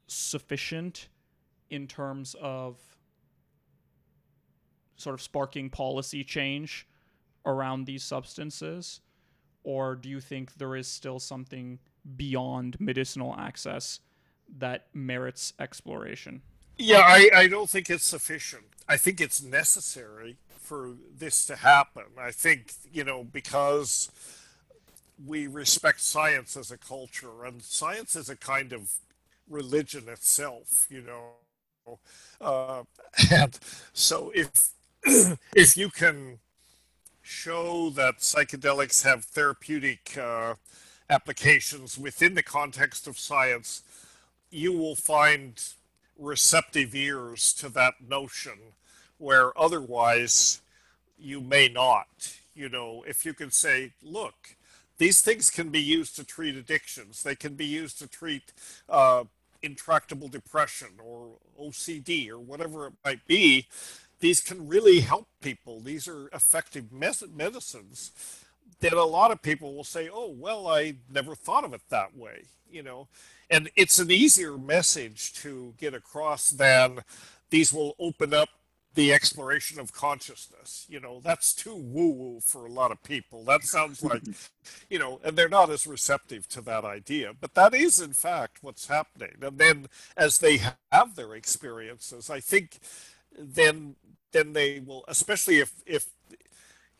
sufficient in terms of sort of sparking policy change around these substances? Or do you think there is still something beyond medicinal access that merits exploration? Yeah, I don't think it's sufficient. I think it's necessary for this to happen. I think, you know, because we respect science as a culture, and science is a kind of religion itself, you know. And so if you can show that psychedelics have therapeutic applications within the context of science, you will find receptive ears to that notion, where otherwise you may not. You know, if you can say, look, these things can be used to treat addictions, they can be used to treat intractable depression or OCD or whatever it might be, these can really help people, these are effective medicines, then a lot of people will say, oh, well, I never thought of it that way, you know. And it's an easier message to get across than these will open up the exploration of consciousness. You know, that's too woo-woo for a lot of people. That sounds like, you know, and they're not as receptive to that idea. But that is, in fact, what's happening. And then as they have their experiences, I think then they will, especially if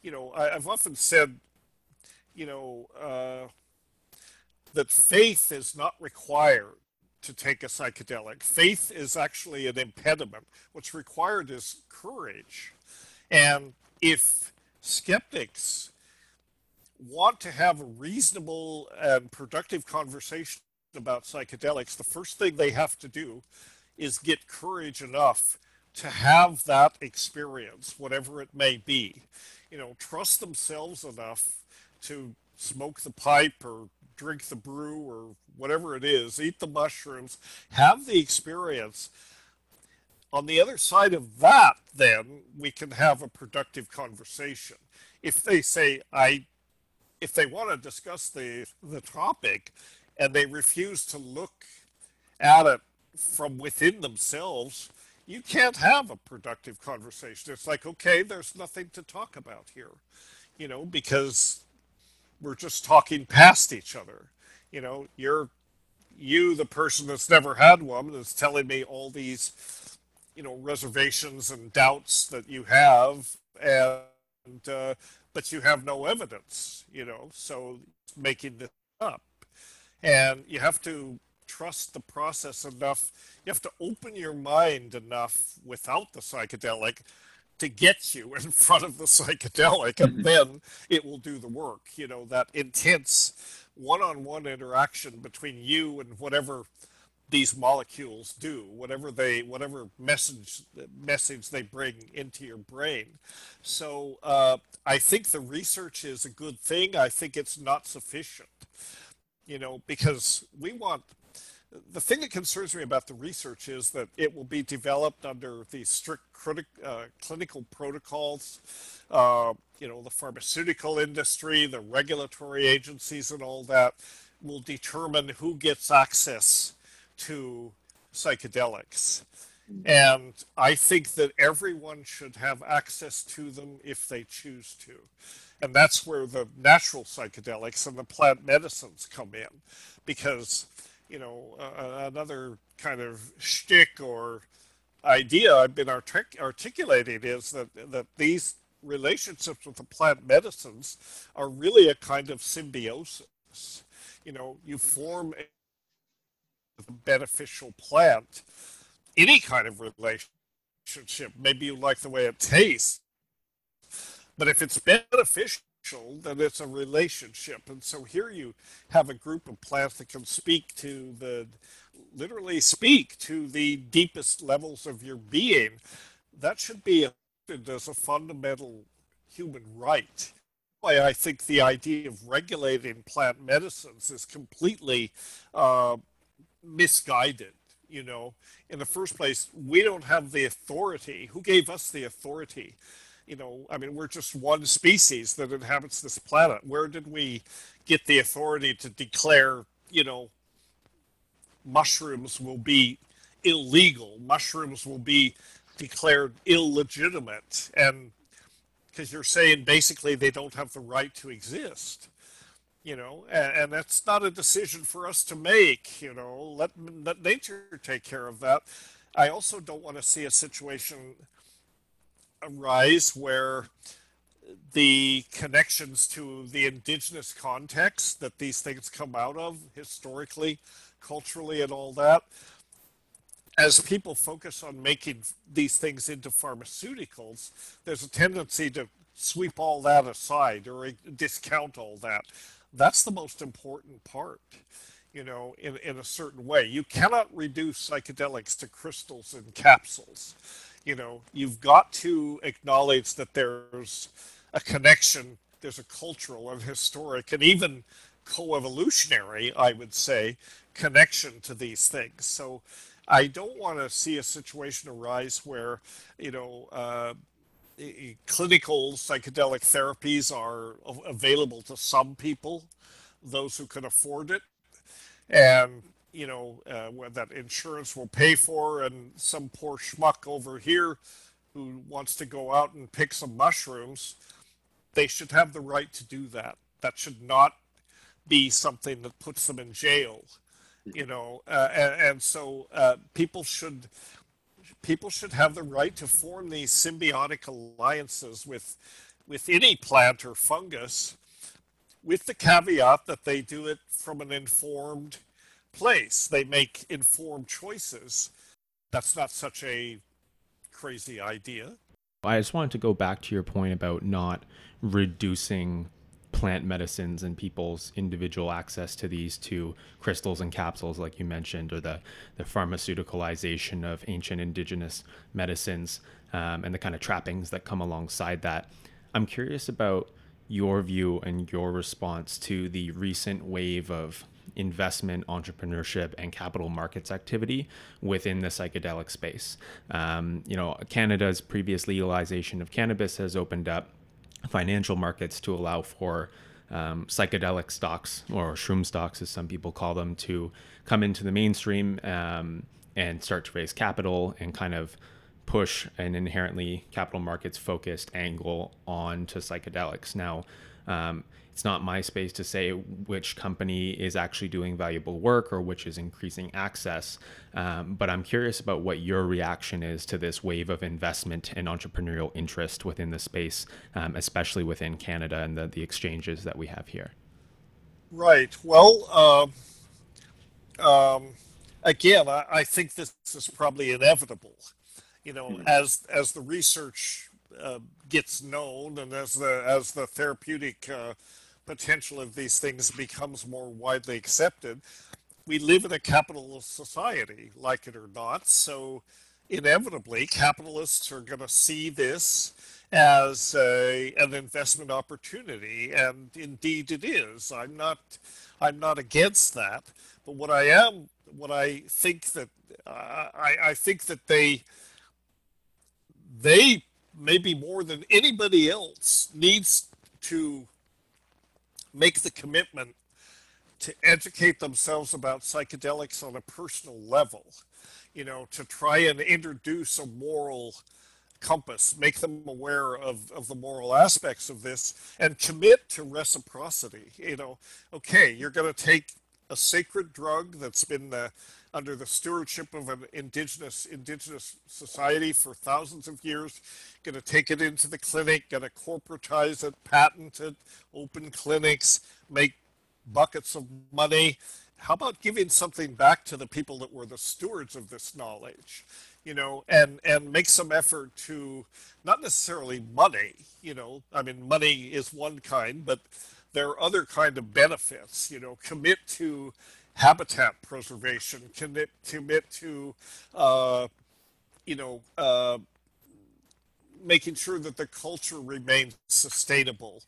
you know, I've often said, you know, that faith is not required to take a psychedelic. Faith is actually an impediment. What's required is courage. And if skeptics want to have a reasonable and productive conversation about psychedelics, the first thing they have to do is get courage enough to have that experience, whatever it may be. You know, trust themselves enough to smoke the pipe or drink the brew or whatever it is, eat the mushrooms, have the experience. On the other side of that, then we can have a productive conversation. If they say, if they want to discuss the topic and they refuse to look at it from within themselves, you can't have a productive conversation. It's like, okay, there's nothing to talk about here, you know, because we're just talking past each other. You know, you, the person that's never had one, is telling me all these, you know, reservations and doubts that you have, and but you have no evidence, you know, so making this up. And you have to trust the process enough. You have to open your mind enough without the psychedelic to get you in front of the psychedelic, and then it will do the work. You know, that intense one-on-one interaction between you and whatever these molecules do, whatever message they bring into your brain. So I think the research is a good thing. I think it's not sufficient, you know, because we want. The thing that concerns me about the research is that it will be developed under these strict clinical protocols, you know, the pharmaceutical industry, the regulatory agencies and all that will determine who gets access to psychedelics. And I think that everyone should have access to them if they choose to. And that's where the natural psychedelics and the plant medicines come in, because, you know, another kind of shtick or idea I've been articulating is that these relationships with the plant medicines are really a kind of symbiosis. You know, you form a beneficial plant, any kind of relationship. Maybe you like the way it tastes, but if it's beneficial, then it's a relationship. And so here you have a group of plants that can literally speak to the deepest levels of your being. That should be as a fundamental human right. Why I think the idea of regulating plant medicines is completely misguided. You know, in the first place, we don't have the authority. Who gave us the authority? You know, I mean, we're just one species that inhabits this planet. Where did we get the authority to declare, you know, mushrooms will be illegal, mushrooms will be declared illegitimate? And because you're saying basically they don't have the right to exist, you know, and that's not a decision for us to make, you know, let nature take care of that. I also don't want to see a situation arise where the connections to the indigenous context that these things come out of historically, culturally, and all that, as people focus on making these things into pharmaceuticals, there's a tendency to sweep all that aside or discount all that. That's the most important part, you know, in a certain way. You cannot reduce psychedelics to crystals and capsules. You know, you've got to acknowledge that there's a connection, there's a cultural and historic and even coevolutionary, I would say, connection to these things. So I don't want to see a situation arise where, you know, clinical psychedelic therapies are available to some people, those who can afford it, and, you know, where that insurance will pay for, and some poor schmuck over here who wants to go out and pick some mushrooms, they should have the right to do that. That should not be something that puts them in jail. You know, and so people should have the right to form these symbiotic alliances with any plant or fungus, with the caveat that they do it from an informed place. They make informed choices. That's not such a crazy idea. I just wanted to go back to your point about not reducing plant medicines and people's individual access to these two crystals and capsules, like you mentioned, or the pharmaceuticalization of ancient indigenous medicines, and the kind of trappings that come alongside that. I'm curious about your view and your response to the recent wave of investment, entrepreneurship, and capital markets activity within the psychedelic space. You know, Canada's previous legalization of cannabis has opened up financial markets to allow for psychedelic stocks, or shroom stocks as some people call them, to come into the mainstream and start to raise capital and kind of push an inherently capital markets focused angle onto psychedelics. Now, it's not my space to say which company is actually doing valuable work or which is increasing access, but I'm curious about what your reaction is to this wave of investment and entrepreneurial interest within the space, especially within Canada and the exchanges that we have here. Right. Well, again, I think this is probably inevitable. You know, as the research gets known and as the therapeutic potential of these things becomes more widely accepted. We live in a capitalist society, like it or not, so inevitably capitalists are going to see this as an investment opportunity, and indeed it is. I'm not against that, but I think that they maybe more than anybody else needs to make the commitment to educate themselves about psychedelics on a personal level. you know, to try and introduce a moral compass, make them aware of the moral aspects of this, and commit to reciprocity. You know, okay, you're going to take a sacred drug that's been under the stewardship of an indigenous society for thousands of years, going to take it into the clinic, going to corporatize it, patent it, open clinics, make buckets of money. How about giving something back to the people that were the stewards of this knowledge, you know, and make some effort to, not necessarily money, you know, I mean, money is one kind, but there are other kind of benefits, you know, commit to habitat preservation, commit to, you know, making sure that the culture remains sustainable,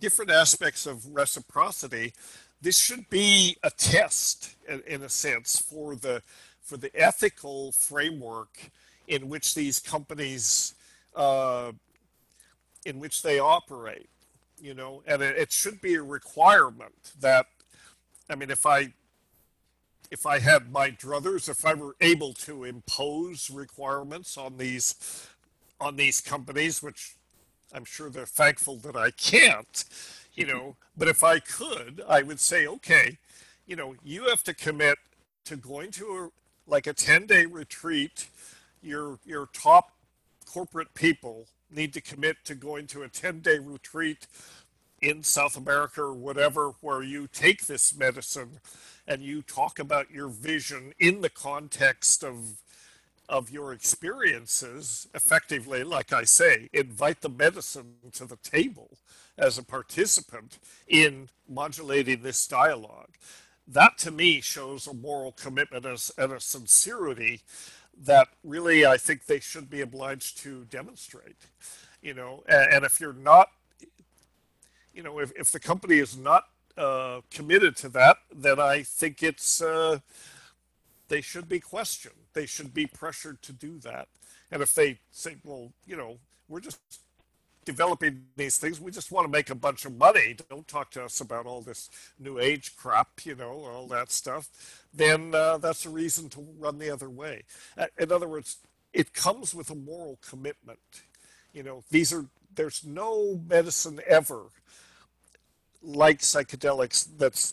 different aspects of reciprocity. This should be a test, in a sense, for the ethical framework in which these companies, in which they operate, you know, and it should be a requirement that, I mean, if I had my druthers, if I were able to impose requirements on these companies, which I'm sure they're thankful that I can't, you know, but if I could, I would say, okay, you know, you have to commit to going to a 10-day retreat. Your top corporate people need to commit to going to a 10-day retreat in South America or whatever, where you take this medicine and you talk about your vision in the context of your experiences effectively. Like I say, invite the medicine to the table as a participant in modulating this dialogue. That to me shows a moral commitment and a sincerity that really I think they should be obliged to demonstrate, you know, and if you're not, you know, if the company is not committed to that, then I think it's, they should be questioned. They should be pressured to do that. And if they say, well, you know, we're just developing these things, we just want to make a bunch of money, don't talk to us about all this new age crap, you know, all that stuff, then that's a reason to run the other way. In other words, it comes with a moral commitment. You know, there's no medicine ever like psychedelics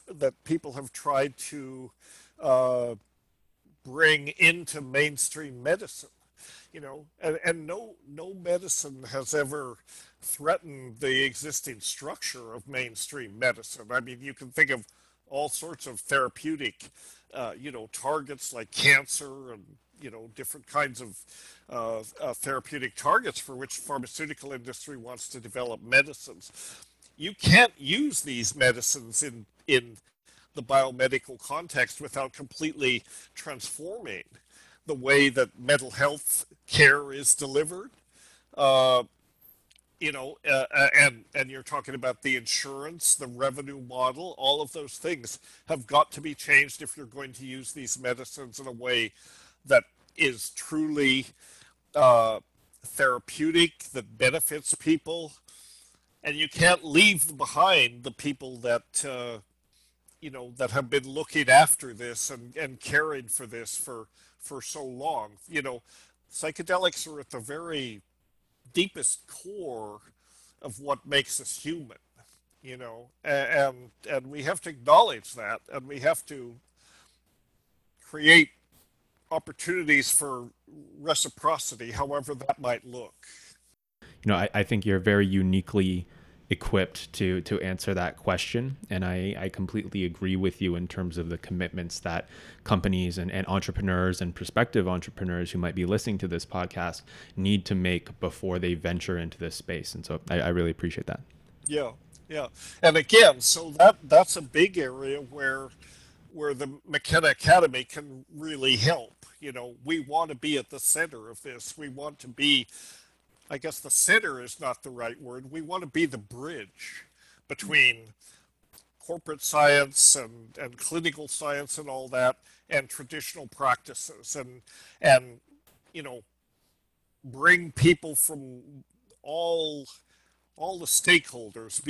that people have tried to bring into mainstream medicine, you know, and no medicine has ever threatened the existing structure of mainstream medicine. I mean, you can think of all sorts of therapeutic, you know, targets like cancer and, you know, different kinds of therapeutic targets for which pharmaceutical industry wants to develop medicines. You can't use these medicines in the biomedical context without completely transforming the way that mental health care is delivered, you know, and you're talking about the insurance, the revenue model, all of those things have got to be changed if you're going to use these medicines in a way that is truly therapeutic, that benefits people. And you can't leave behind the people that, you know, that have been looking after this and caring for this for so long. You know, psychedelics are at the very deepest core of what makes us human, you know, and we have to acknowledge that, and we have to create opportunities for reciprocity, however that might look. You know, I think you're very uniquely equipped to answer that question. And I completely agree with you in terms of the commitments that companies and entrepreneurs and prospective entrepreneurs who might be listening to this podcast need to make before they venture into this space. And so I really appreciate that. Yeah. Yeah. And again, so that's a big area where the McKenna Academy can really help. You know, we want to be at the center of this. We want to be, I guess the center is not the right word. We want to be the bridge between corporate science and clinical science and all that, and traditional practices, and you know, bring people from all the stakeholders,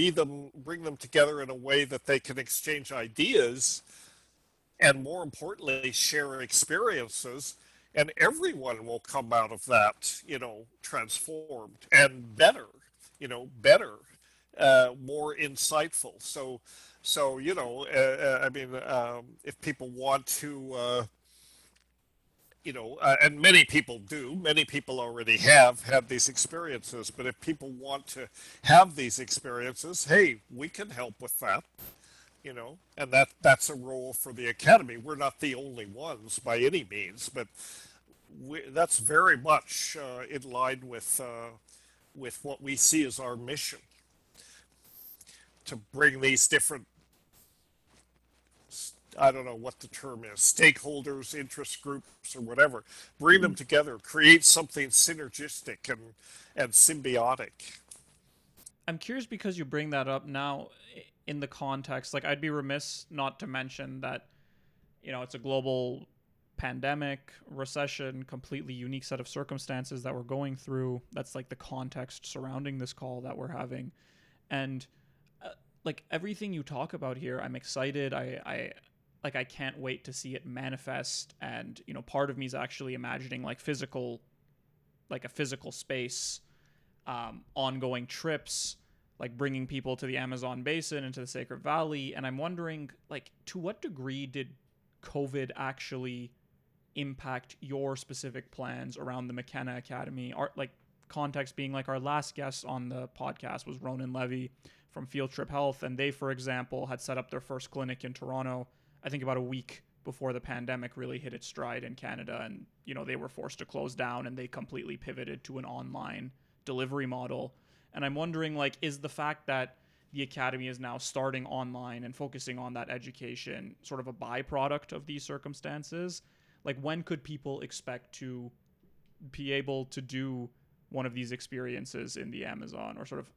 bring them together in a way that they can exchange ideas and more importantly, share experiences. And everyone will come out of that, you know, transformed and better, you know, more insightful. So you know, I mean, if people want to, you know, and many people do, many people already have had these experiences, but if people want to have these experiences, hey, we can help with that. You know, and that's a role for the Academy. We're not the only ones by any means, but that's very much in line with what we see as our mission, to bring these different, I don't know what the term is, stakeholders, interest groups, or whatever, bring them together, create something synergistic and symbiotic. I'm curious because you bring that up now. In the context, like, I'd be remiss not to mention that, you know, it's a global pandemic, recession, completely unique set of circumstances that we're going through. That's like the context surrounding this call that we're having. And like everything you talk about here, I'm excited. I can't wait to see it manifest. And, you know, part of me is actually imagining like a physical space, ongoing trips, like bringing people to the Amazon basin and to the Sacred Valley. And I'm wondering, like, to what degree did COVID actually impact your specific plans around the McKenna Academy? Like, context being, like, our last guest on the podcast was Ronan Levy from Field Trip Health. And they, for example, had set up their first clinic in Toronto, I think about a week before the pandemic really hit its stride in Canada. And, you know, they were forced to close down and they completely pivoted to an online delivery model. And I'm wondering, like, is the fact that the Academy is now starting online and focusing on that education sort of a byproduct of these circumstances? Like, when could people expect to be able to do one of these experiences in the Amazon, or sort of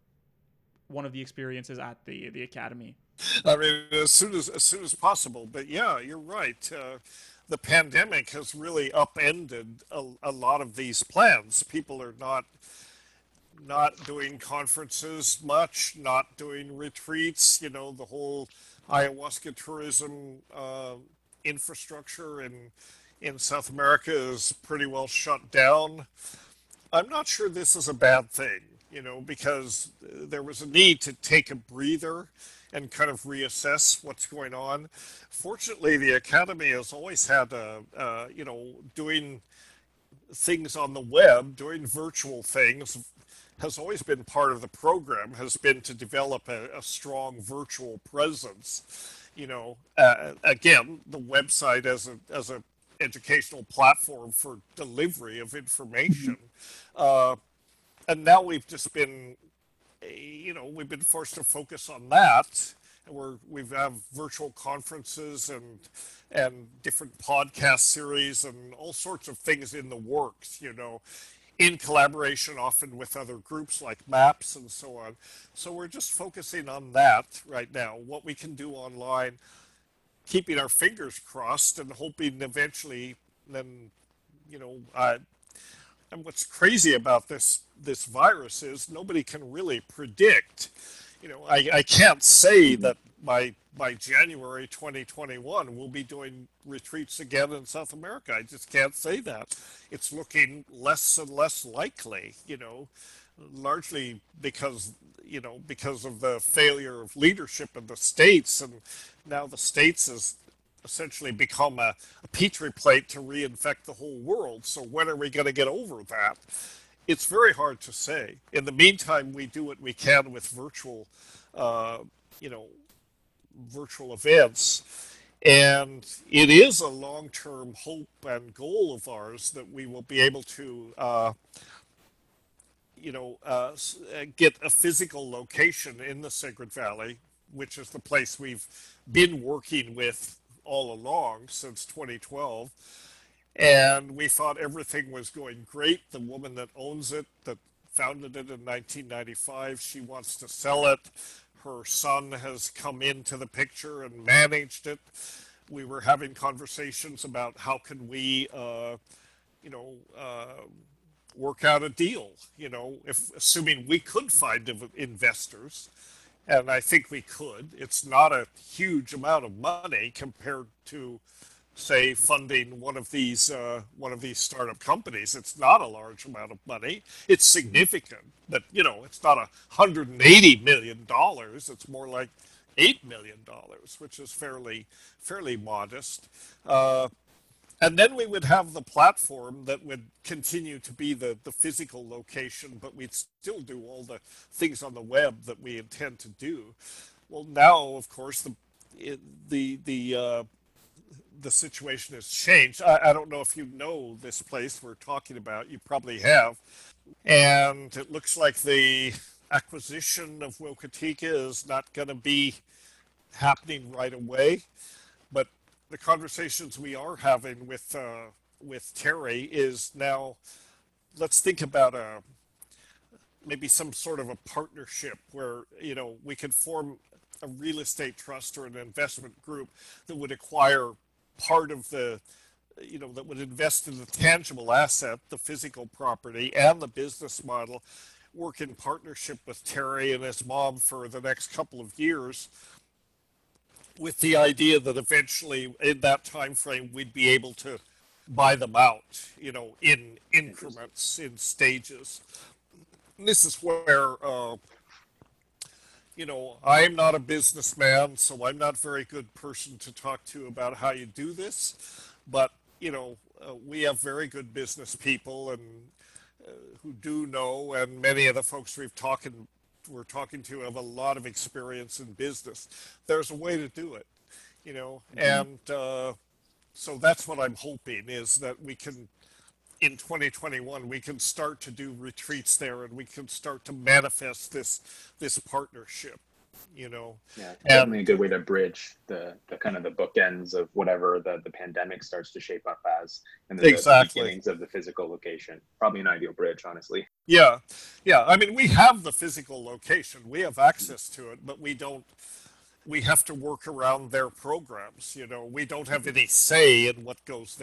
one of the experiences at the Academy? I mean, as soon as possible. But yeah, you're right. The pandemic has really upended a lot of these plans. People are not doing conferences much, not doing retreats, you know, the whole ayahuasca tourism infrastructure in South America is pretty well shut down. I'm not sure this is a bad thing, you know, because there was a need to take a breather and kind of reassess what's going on. Fortunately, the Academy has always had, you know, doing things on the web, doing virtual things, has always been part of the program, has been to develop a strong virtual presence. You know, again, the website as a educational platform for delivery of information. And now we've just been, you know, we've been forced to focus on that. And we have virtual conferences and different podcast series and all sorts of things in the works, you know, in collaboration often with other groups like MAPS and so on. So we're just focusing on that right now, what we can do online, keeping our fingers crossed and hoping eventually then, you know, and what's crazy about this virus is nobody can really predict. You know, I can't say that by January 2021, we'll be doing retreats again in South America. I just can't say that. It's looking less and less likely, you know, largely because of the failure of leadership in the States. And now the States has essentially become a petri plate to reinfect the whole world. So when are we going to get over that? It's very hard to say. In the meantime, we do what we can with virtual events. And it is a long-term hope and goal of ours that we will be able to, get a physical location in the Sacred Valley, which is the place we've been working with all along since 2012. And we thought everything was going great. The woman that owns it, that founded it in 1995, she wants to sell it. Her son has come into the picture and managed it. We were having conversations about how can we, work out a deal, you know, assuming we could find investors. And I think we could. It's not a huge amount of money compared to, say, funding one of these startup companies. It's not a large amount of money. It's significant, but you know, it's not $180 million. It's more like $8 million, which is fairly modest. And then we would have the platform that would continue to be the physical location, but we'd still do all the things on the web that we intend to do. Well, now, of course, the situation has changed. I don't know if you know this place we're talking about. You probably have. And it looks like the acquisition of Willka T'ika is not going to be happening right away. But the conversations we are having with Terry is now, let's think about maybe some sort of a partnership where, you know, we could form a real estate trust or an investment group that would acquire part of the, you know, that would invest in the tangible asset, the physical property, and the business model, work in partnership with Terry and his mom for the next couple of years, with the idea that eventually in that time frame we'd be able to buy them out, you know, in increments, in stages. And this is where you know, I'm not a businessman, so I'm not a very good person to talk to about how you do this, but you know, we have very good business people and who do know, and many of the folks we're talking to have a lot of experience in business. There's a way to do it, you know, and so that's what I'm hoping, is that we can, in 2021, we can start to do retreats there, and we can start to manifest this partnership, you know. Yeah, definitely a good way to bridge the kind of the bookends of whatever the pandemic starts to shape up as, and the beginnings of the physical location. Probably an ideal bridge, honestly. Yeah. I mean, we have the physical location. We have access to it, but we have to work around their programs. You know, we don't have any say in what goes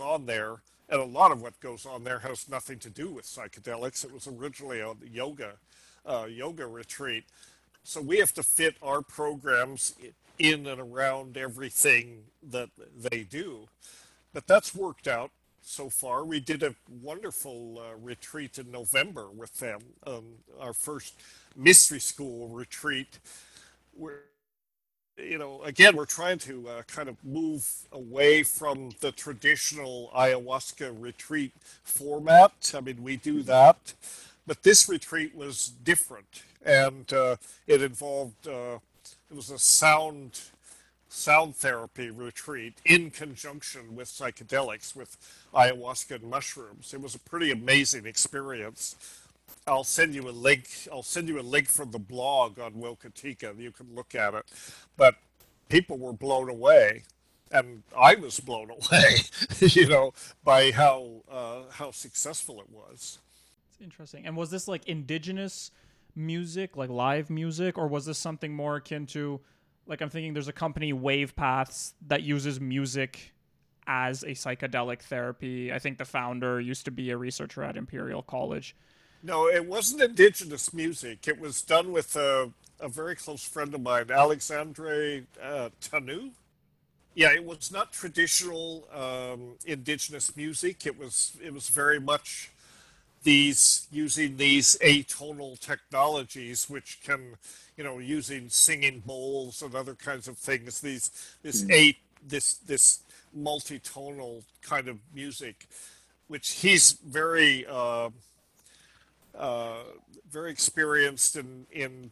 on there. And a lot of what goes on there has nothing to do with psychedelics. It was originally a yoga retreat. So we have to fit our programs in and around everything that they do. But that's worked out so far. We did a wonderful retreat in November with them, our first mystery school retreat. You know, again, we're trying to kind of move away from the traditional ayahuasca retreat format. I mean, we do that, but this retreat was different, and it involved, it was a sound therapy retreat in conjunction with psychedelics, with ayahuasca and mushrooms. It was a pretty amazing experience. I'll send you a link from the blog on Willka T'ika. You can look at it. But people were blown away, and I was blown away, you know, by how successful it was. It's interesting. And was this like indigenous music, like live music, or was this something more akin to, like, I'm thinking there's a company, Wave Paths, that uses music as a psychedelic therapy. I think the founder used to be a researcher at Imperial College. No, it wasn't indigenous music. It was done with a very close friend of mine, Alexandre Tanu. Yeah, it was not traditional indigenous music. It was very much using these atonal technologies, which can, you know, using singing bowls and other kinds of things. This multitonal kind of music, which he's very experienced in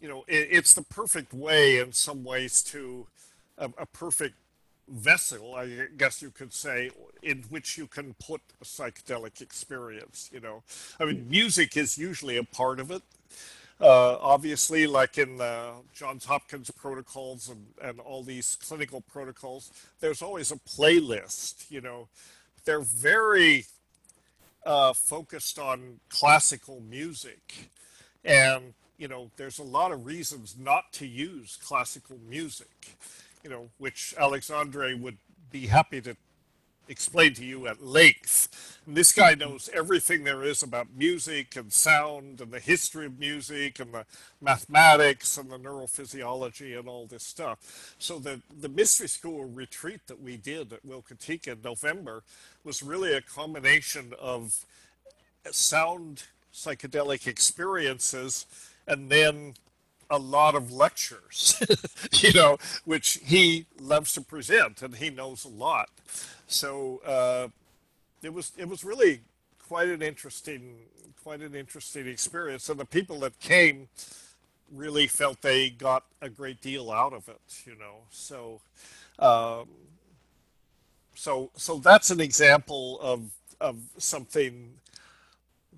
you know, it's the perfect way in some ways to a perfect vessel, I guess you could say, in which you can put a psychedelic experience, you know. I mean, music is usually a part of it. Obviously, like in the Johns Hopkins protocols and all these clinical protocols, there's always a playlist, you know. They're very focused on classical music, and you know, there's a lot of reasons not to use classical music, you know, which Alexandre would be happy to explain to you at length, This guy knows everything there is about music and sound and the history of music and the mathematics and the neurophysiology and all this stuff. So the mystery school retreat that we did at Willka T'ika in November was really a combination of sound psychedelic experiences and then a lot of lectures, you know, which he loves to present, and he knows a lot. So it was really quite an interesting experience, and the people that came really felt they got a great deal out of it, you know. So so that's an example of something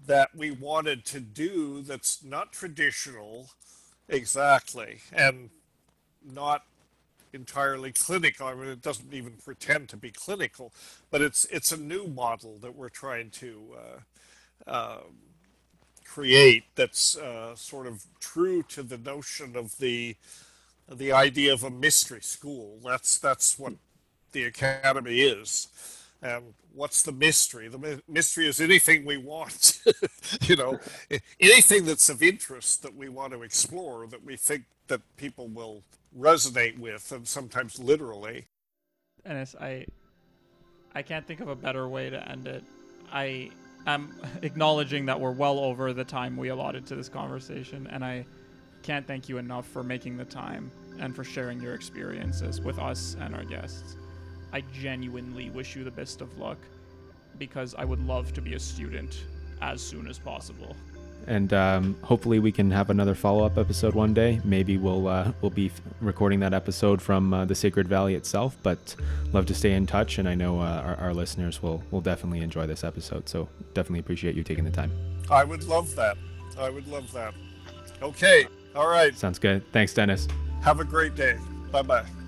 that we wanted to do that's not traditional. Exactly, and not entirely clinical. I mean, it doesn't even pretend to be clinical, but it's a new model that we're trying to create. That's sort of true to the notion of the idea of a mystery school. That's what the academy is. And what's the mystery? The mystery is anything we want, you know, anything that's of interest that we want to explore, that we think that people will resonate with, and sometimes literally. Ennis, I can't think of a better way to end it. I am acknowledging that we're well over the time we allotted to this conversation, and I can't thank you enough for making the time and for sharing your experiences with us and our guests. I genuinely wish you the best of luck, because I would love to be a student as soon as possible. And hopefully we can have another follow-up episode one day. Maybe we'll be recording that episode from the Sacred Valley itself, but love to stay in touch, and I know our listeners will definitely enjoy this episode, so definitely appreciate you taking the time. I would love that. I would love that. Okay. All right. Sounds good. Thanks, Dennis. Have a great day. Bye-bye.